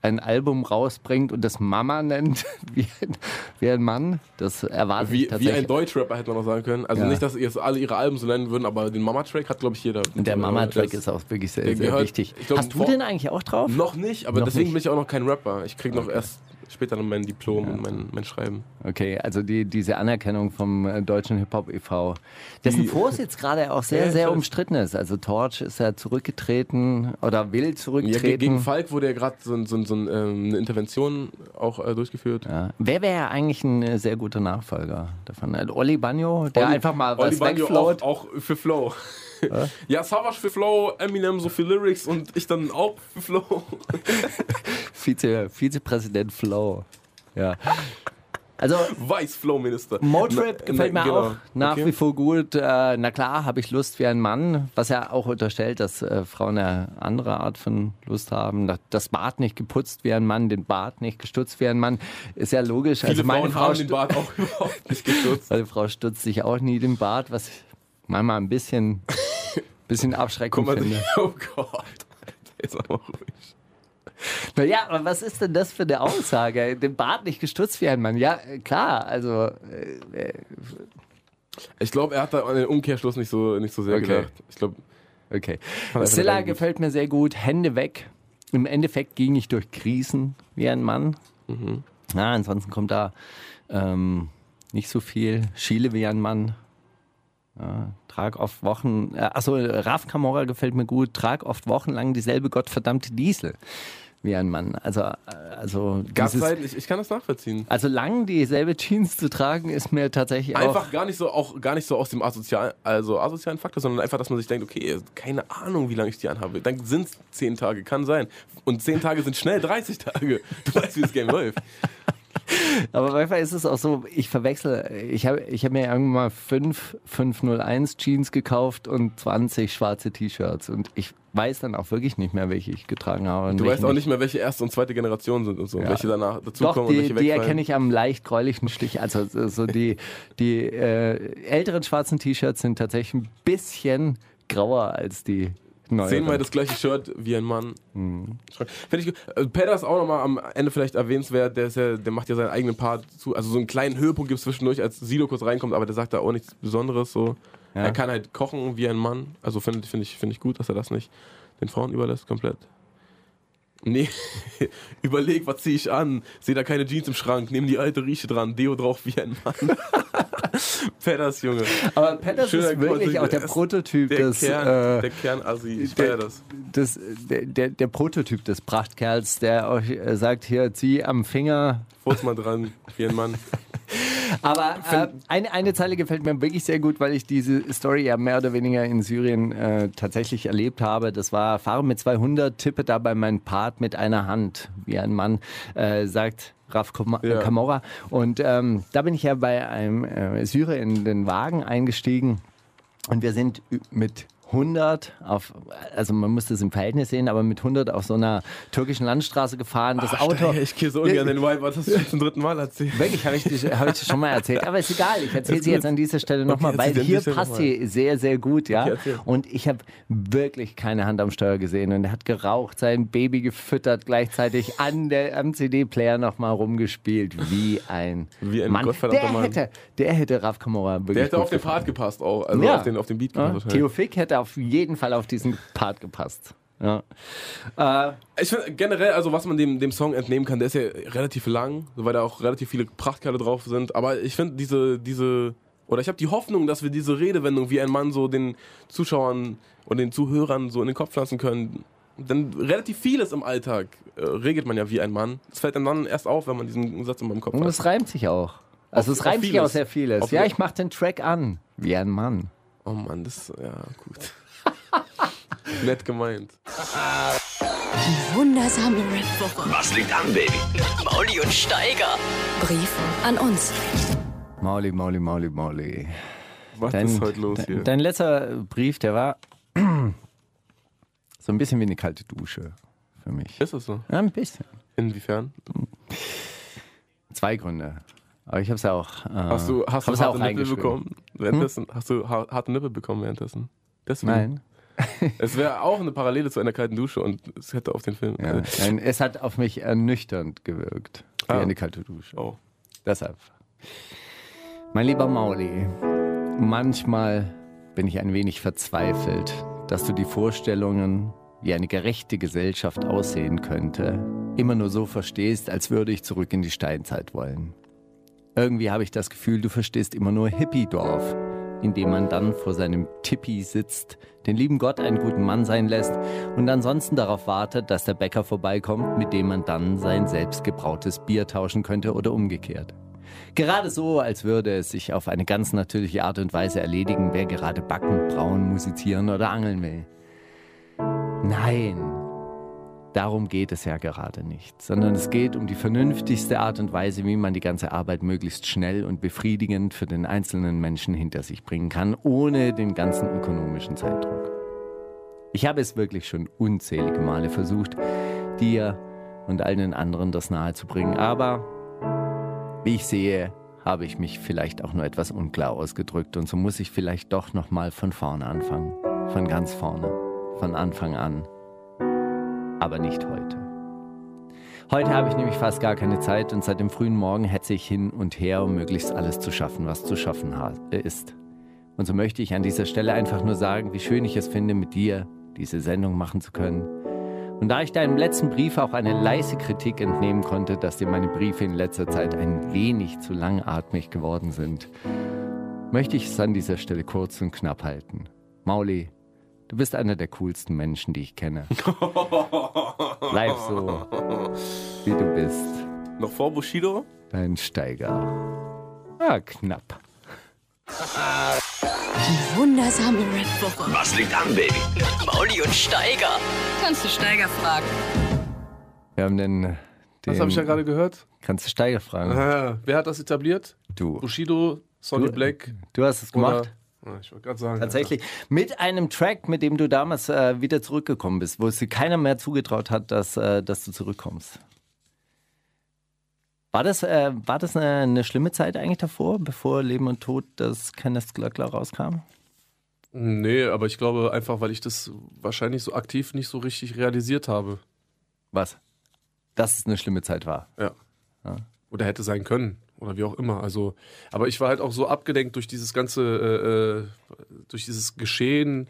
ein Album rausbringt und das Mama nennt, wie ein Mann. Das erwartet ich tatsächlich. Wie ein Deutschrapper hätte man auch sagen können. Also nicht, dass jetzt alle ihre Alben so nennen würden, aber den Mama-Track hat, glaube ich, jeder. Und der Mama-Track ist auch wirklich sehr, sehr wichtig. Hast du den eigentlich auch drauf? Noch nicht, aber deswegen bin ich auch noch kein Rapper. Ich kriege noch erst später dann mein Diplom und mein Schreiben. Okay, also diese Anerkennung vom Deutschen Hip-Hop e.V., dessen Fonds jetzt gerade auch sehr, sehr umstritten ist. Also Torch ist ja zurückgetreten oder will zurücktreten. Ja, gegen Falk wurde ja gerade eine Intervention auch durchgeführt. Ja. Wer wäre ja eigentlich ein sehr guter Nachfolger davon? Oli Bagno, der einfach mal was wegflowt. Auch für Flow. Ja, Savage für Flow, Eminem so für Lyrics und ich dann auch für Flow. Vizepräsident Flow. Ja. Also Weiß Flow Minister. Motrip gefällt mir auch nach wie vor gut. Na klar, habe ich Lust wie ein Mann, was ja auch unterstellt, dass Frauen eine andere Art von Lust haben. Das Bart nicht geputzt wie ein Mann, den Bart nicht gestutzt wie ein Mann. Ist ja logisch. Viele also meine Frauen haben den Bart auch überhaupt nicht gestutzt. Meine Frau stutzt sich auch nie den Bart, was manchmal ein bisschen abschreckend finde. Oh Gott, der ist aber ruhig. Naja, aber was ist denn das für eine Aussage? Den Bart nicht gestutzt wie ein Mann. Ja, klar, also... Ich glaube, er hat da an den Umkehrschluss nicht so sehr gedacht. Ich glaube... Okay. Silla gefällt mir sehr gut. Hände weg. Im Endeffekt ging ich durch Krisen wie ein Mann. Mhm. Na, ansonsten kommt da nicht so viel. Schiele wie ein Mann. Ja, trag oft Wochen... Achso, Raf Camora gefällt mir gut. Trag oft wochenlang dieselbe gottverdammte Diesel wie ein Mann. Also ich kann das nachvollziehen. Also lang dieselbe Jeans zu tragen, ist mir tatsächlich einfach gar nicht so aus dem asozialen Faktor, sondern einfach, dass man sich denkt, okay, keine Ahnung, wie lange ich die anhabe. Dann sind es 10 Tage, kann sein. Und 10 Tage sind schnell 30 Tage. Du weißt, wie das Game läuft. Aber manchmal ist es auch so, ich verwechsel, ich hab mir irgendwann mal 501 Jeans gekauft und 20 schwarze T-Shirts und ich weiß dann auch wirklich nicht mehr, welche ich getragen habe. Du weißt auch nicht mehr, welche erste und zweite Generation sind und so, ja. Welche danach dazukommen und welche wegfallen. Die erkenne ich am leicht gräulichen Stich, also so die älteren schwarzen T-Shirts sind tatsächlich ein bisschen grauer als die 10-mal das gleiche Shirt wie ein Mann. Mhm. Finde ich, Pedder ist auch nochmal am Ende vielleicht erwähnenswert, der macht ja seinen eigenen Part zu, also so einen kleinen Höhepunkt gibt es zwischendurch, als Sido kurz reinkommt, aber der sagt da auch nichts Besonderes. So. Ja. Er kann halt kochen wie ein Mann, also find ich gut, dass er das nicht den Frauen überlässt komplett. Nee, überleg, was zieh ich an? Seh da keine Jeans im Schrank, nehm die alte Rieche dran, Deo drauf wie ein Mann. Pedders, Junge. Aber Pedders ist wirklich auch der Prototyp des... der Kern-Assi, ich feier das. Der Prototyp des Prachtkerls, der euch sagt, hier, zieh am Finger... Furz mal dran, wie ein Mann. Aber eine Zeile gefällt mir wirklich sehr gut, weil ich diese Story ja mehr oder weniger in Syrien tatsächlich erlebt habe. Das war, fahre mit 200, tippe dabei mein Part mit einer Hand, wie ein Mann, sagt Raf Camora. Und da bin ich ja bei einem Syrer in den Wagen eingestiegen und wir sind mit 100 auf, also man muss das im Verhältnis sehen, aber mit 100 auf so einer türkischen Landstraße gefahren. Das Auto. Ich gehe so ungern den Vibe, das hast du zum 3. Mal erzählt. Wirklich, hab ich dir schon mal erzählt. Aber ist egal, ich erzähle sie jetzt an dieser Stelle nochmal, weil hier passt sie sehr, sehr gut, ja. Okay, und ich habe wirklich keine Hand am Steuer gesehen und er hat geraucht, sein Baby gefüttert, gleichzeitig am CD-Player nochmal rumgespielt, wie ein Mann. Der hätte Raf Camora wirklich. Der hätte auf den Part gepasst auch, also auf den Beat gepasst. Ja. Theo Fick hätte auf jeden Fall auf diesen Part gepasst. Ja. Ich finde generell, also was man dem Song entnehmen kann, der ist ja relativ lang, weil da auch relativ viele Prachtkerle drauf sind, aber ich finde ich habe die Hoffnung, dass wir diese Redewendung wie ein Mann so den Zuschauern und den Zuhörern so in den Kopf pflanzen können, denn relativ vieles im Alltag regelt man ja wie ein Mann. Es fällt einem dann erst auf, wenn man diesen Satz in meinem Kopf hat. Und es reimt sich auch. Also es reimt sich auch sehr vieles. Ja, ich mache den Track an, wie ein Mann. Oh Mann, das ist ja gut. Nett gemeint. Die wundersame Red Booker. Was liegt an, Baby? Mauli und Steiger. Brief an uns. Mauli. Was ist heute los hier? Dein letzter Brief, der war so ein bisschen wie eine kalte Dusche für mich. Ist das so? Ja, ein bisschen. Inwiefern? 2 Gründe. Aber ich hab's ja auch. Hast du harte Nippel bekommen? Währenddessen? Hast du harte Nippel bekommen währenddessen? Deswegen? Nein. Es wäre auch eine Parallele zu einer kalten Dusche und es hätte auf den Film. Ja. Nein, es hat auf mich ernüchternd gewirkt. Wie eine kalte Dusche. Oh. Deshalb. Mein lieber Mauli, manchmal bin ich ein wenig verzweifelt, dass du die Vorstellungen, wie eine gerechte Gesellschaft aussehen könnte, immer nur so verstehst, als würde ich zurück in die Steinzeit wollen. Irgendwie habe ich das Gefühl, du verstehst immer nur Hippiedorf, in dem man dann vor seinem Tipi sitzt, den lieben Gott einen guten Mann sein lässt und ansonsten darauf wartet, dass der Bäcker vorbeikommt, mit dem man dann sein selbstgebrautes Bier tauschen könnte oder umgekehrt. Gerade so, als würde es sich auf eine ganz natürliche Art und Weise erledigen, wer gerade backen, brauen, musizieren oder angeln will. Nein, darum geht es ja gerade nicht, sondern es geht um die vernünftigste Art und Weise, wie man die ganze Arbeit möglichst schnell und befriedigend für den einzelnen Menschen hinter sich bringen kann, ohne den ganzen ökonomischen Zeitdruck. Ich habe es wirklich schon unzählige Male versucht, dir und allen anderen das nahezubringen, aber wie ich sehe, habe ich mich vielleicht auch nur etwas unklar ausgedrückt und so muss ich vielleicht doch nochmal von vorne anfangen, von ganz vorne, von Anfang an. Aber nicht heute. Heute habe ich nämlich fast gar keine Zeit und seit dem frühen Morgen hetze ich hin und her, um möglichst alles zu schaffen, was zu schaffen ist. Und so möchte ich an dieser Stelle einfach nur sagen, wie schön ich es finde, mit dir diese Sendung machen zu können. Und da ich deinem letzten Brief auch eine leise Kritik entnehmen konnte, dass dir meine Briefe in letzter Zeit ein wenig zu langatmig geworden sind, möchte ich es an dieser Stelle kurz und knapp halten. Mauli, du bist einer der coolsten Menschen, die ich kenne. Bleib so, wie du bist. Noch vor Bushido? Dein Steiger. Ah, knapp. Die wundersame Red Booker. Was liegt an, Baby? Mauli und Steiger. Kannst du Steiger fragen? Wir haben den was habe ich ja gerade gehört? Kannst du Steiger fragen? Wer hat das etabliert? Du. Bushido, Sonny Black. Du hast es gemacht? Ich wollte gerade sagen. Tatsächlich. Ja. Mit einem Track, mit dem du damals wieder zurückgekommen bist, wo es dir keiner mehr zugetraut hat, dass du zurückkommst. War das eine schlimme Zeit eigentlich davor, bevor Leben und Tod das Kenneth Glöckler rauskam? Nee, aber ich glaube einfach, weil ich das wahrscheinlich so aktiv nicht so richtig realisiert habe. Was? Dass es eine schlimme Zeit war? Ja. Oder hätte sein können. Oder wie auch immer. Also, aber ich war halt auch so abgelenkt durch dieses ganze, durch dieses Geschehen.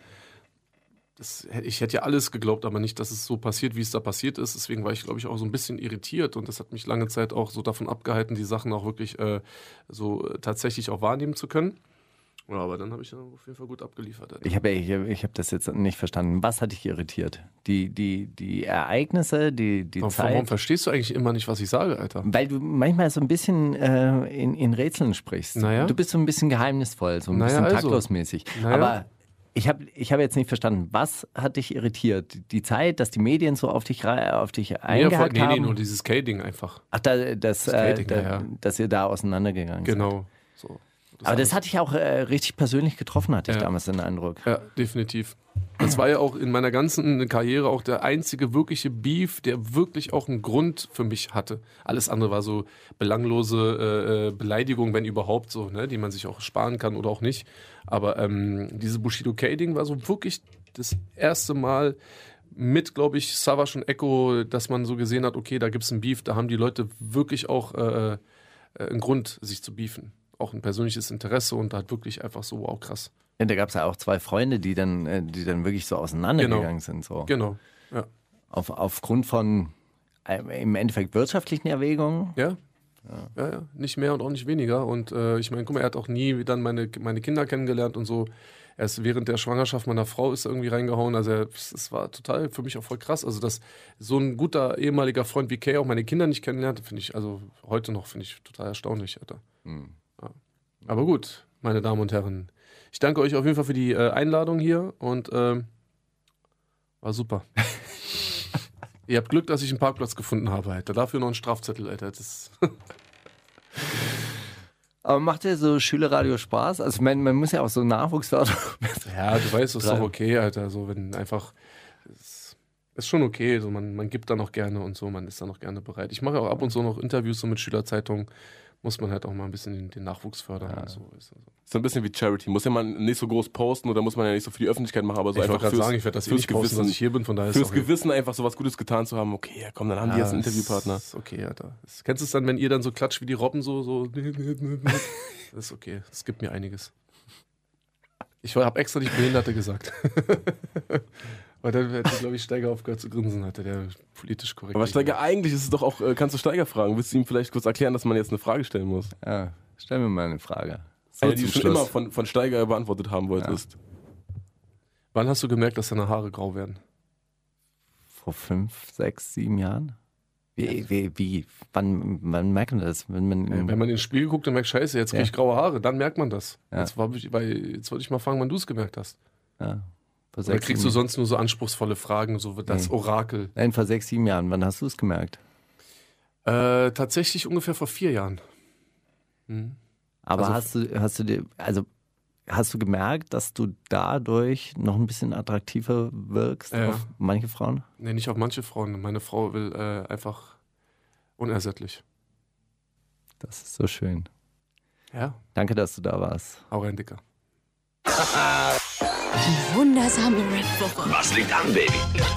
Ich hätte ja alles geglaubt, aber nicht, dass es so passiert, wie es da passiert ist. Deswegen war ich, glaube ich, auch so ein bisschen irritiert. Und das hat mich lange Zeit auch so davon abgehalten, die Sachen auch wirklich so tatsächlich auch wahrnehmen zu können. Ja, aber dann habe ich auf jeden Fall gut abgeliefert. Halt. Ich hab das jetzt nicht verstanden. Was hat dich irritiert? Die Ereignisse, die Zeit? Warum verstehst du eigentlich immer nicht, was ich sage, Alter? Weil du manchmal so ein bisschen in Rätseln sprichst. Naja. Du bist so ein bisschen geheimnisvoll, so ein bisschen taktlosmäßig. Naja. Aber ich hab jetzt nicht verstanden, was hat dich irritiert? Die Zeit, dass die Medien so auf dich eingehakt haben? Nee, nur dieses K-Ding einfach. Ach, dass ihr da auseinandergegangen seid. Genau, so. Das aber das hatte ich auch richtig persönlich getroffen, hatte ich damals den Eindruck. Ja, definitiv. Das war ja auch in meiner ganzen Karriere auch der einzige wirkliche Beef, der wirklich auch einen Grund für mich hatte. Alles andere war so belanglose Beleidigung, wenn überhaupt so, ne, die man sich auch sparen kann oder auch nicht. Aber diese Bushido K-Ding war so wirklich das erste Mal mit, glaube ich, Savage und Echo, dass man so gesehen hat, okay, da gibt es einen Beef, da haben die Leute wirklich auch einen Grund, sich zu beefen. Auch ein persönliches Interesse und da hat wirklich einfach so, wow, krass. Ja, da gab es ja auch zwei Freunde, die dann wirklich so auseinandergegangen sind. So. Genau, ja. Aufgrund von im Endeffekt wirtschaftlichen Erwägungen. Ja. Nicht mehr und auch nicht weniger. Und ich meine, guck mal, er hat auch nie dann meine Kinder kennengelernt und so. Erst während der Schwangerschaft meiner Frau ist er irgendwie reingehauen. Also es war total für mich auch voll krass. Also dass so ein guter ehemaliger Freund wie Kay auch meine Kinder nicht kennenlernt, finde ich, also heute noch, finde ich total erstaunlich, Alter. Mhm. Aber gut, meine Damen und Herren, ich danke euch auf jeden Fall für die Einladung hier und war super. Ihr habt Glück, dass ich einen Parkplatz gefunden habe, Alter. Dafür noch einen Strafzettel, Alter. Das Aber macht ja so Schülerradio Spaß? Also man muss ja auch so Nachwuchsradio... Ja, du weißt, das ist doch okay, Alter. So, wenn einfach... Ist schon okay, so, man gibt da noch gerne und so, man ist da noch gerne bereit. Ich mache ja auch ab und zu noch Interviews so mit Schülerzeitungen. Muss man halt auch mal ein bisschen den Nachwuchs fördern. Ja. Und so. Ist ein bisschen wie Charity. Muss ja man nicht so groß posten oder muss man ja nicht so viel die Öffentlichkeit machen, aber so ich einfach ich werde das fürs Gewissen, dass ich hier bin, von daher fürs Gewissen einfach so was Gutes getan zu haben. Okay, ja komm, dann haben die jetzt einen Interviewpartner. Ist okay, Alter. Kennst du es dann, wenn ihr dann so klatscht wie die Robben so? Das ist okay, das gibt mir einiges. Ich habe extra nicht Behinderte gesagt. Und dann hätte, glaube ich, Steiger aufgehört zu grinsen, hatte der politisch korrekt. Aber Steiger, war. Eigentlich ist es doch auch, kannst du Steiger fragen? Willst du ihm vielleicht kurz erklären, dass man jetzt eine Frage stellen muss? Ja, stell mir mal eine Frage. Eine, die du schon immer von Steiger beantwortet haben wolltest. Ja. Wann hast du gemerkt, dass deine Haare grau werden? Vor 5, 6, 7 Jahren? Wann merkt man das? Wenn man ins Spiel guckt und merkt, scheiße, jetzt kriege ich graue Haare, dann merkt man das. Ja. Jetzt wollte ich mal fragen, wann du es gemerkt hast. Ja. Oder kriegst du sonst nur so anspruchsvolle Fragen, so das Orakel? Nein, vor 6, 7 Jahren. Wann hast du es gemerkt? Tatsächlich ungefähr vor 4 Jahren. Hm. Aber also, hast du gemerkt, dass du dadurch noch ein bisschen attraktiver wirkst auf manche Frauen? Nee, nicht auf manche Frauen. Meine Frau will einfach unersättlich. Das ist so schön. Ja. Danke, dass du da warst. Auch ein Dicker. Die wundersame Red Booker. Was liegt an, Baby?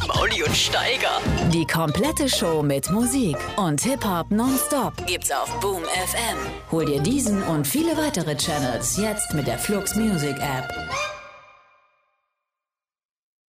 Mauli und Steiger. Die komplette Show mit Musik und Hip-Hop nonstop gibt's auf Boom FM. Hol dir diesen und viele weitere Channels jetzt mit der Flux Music App.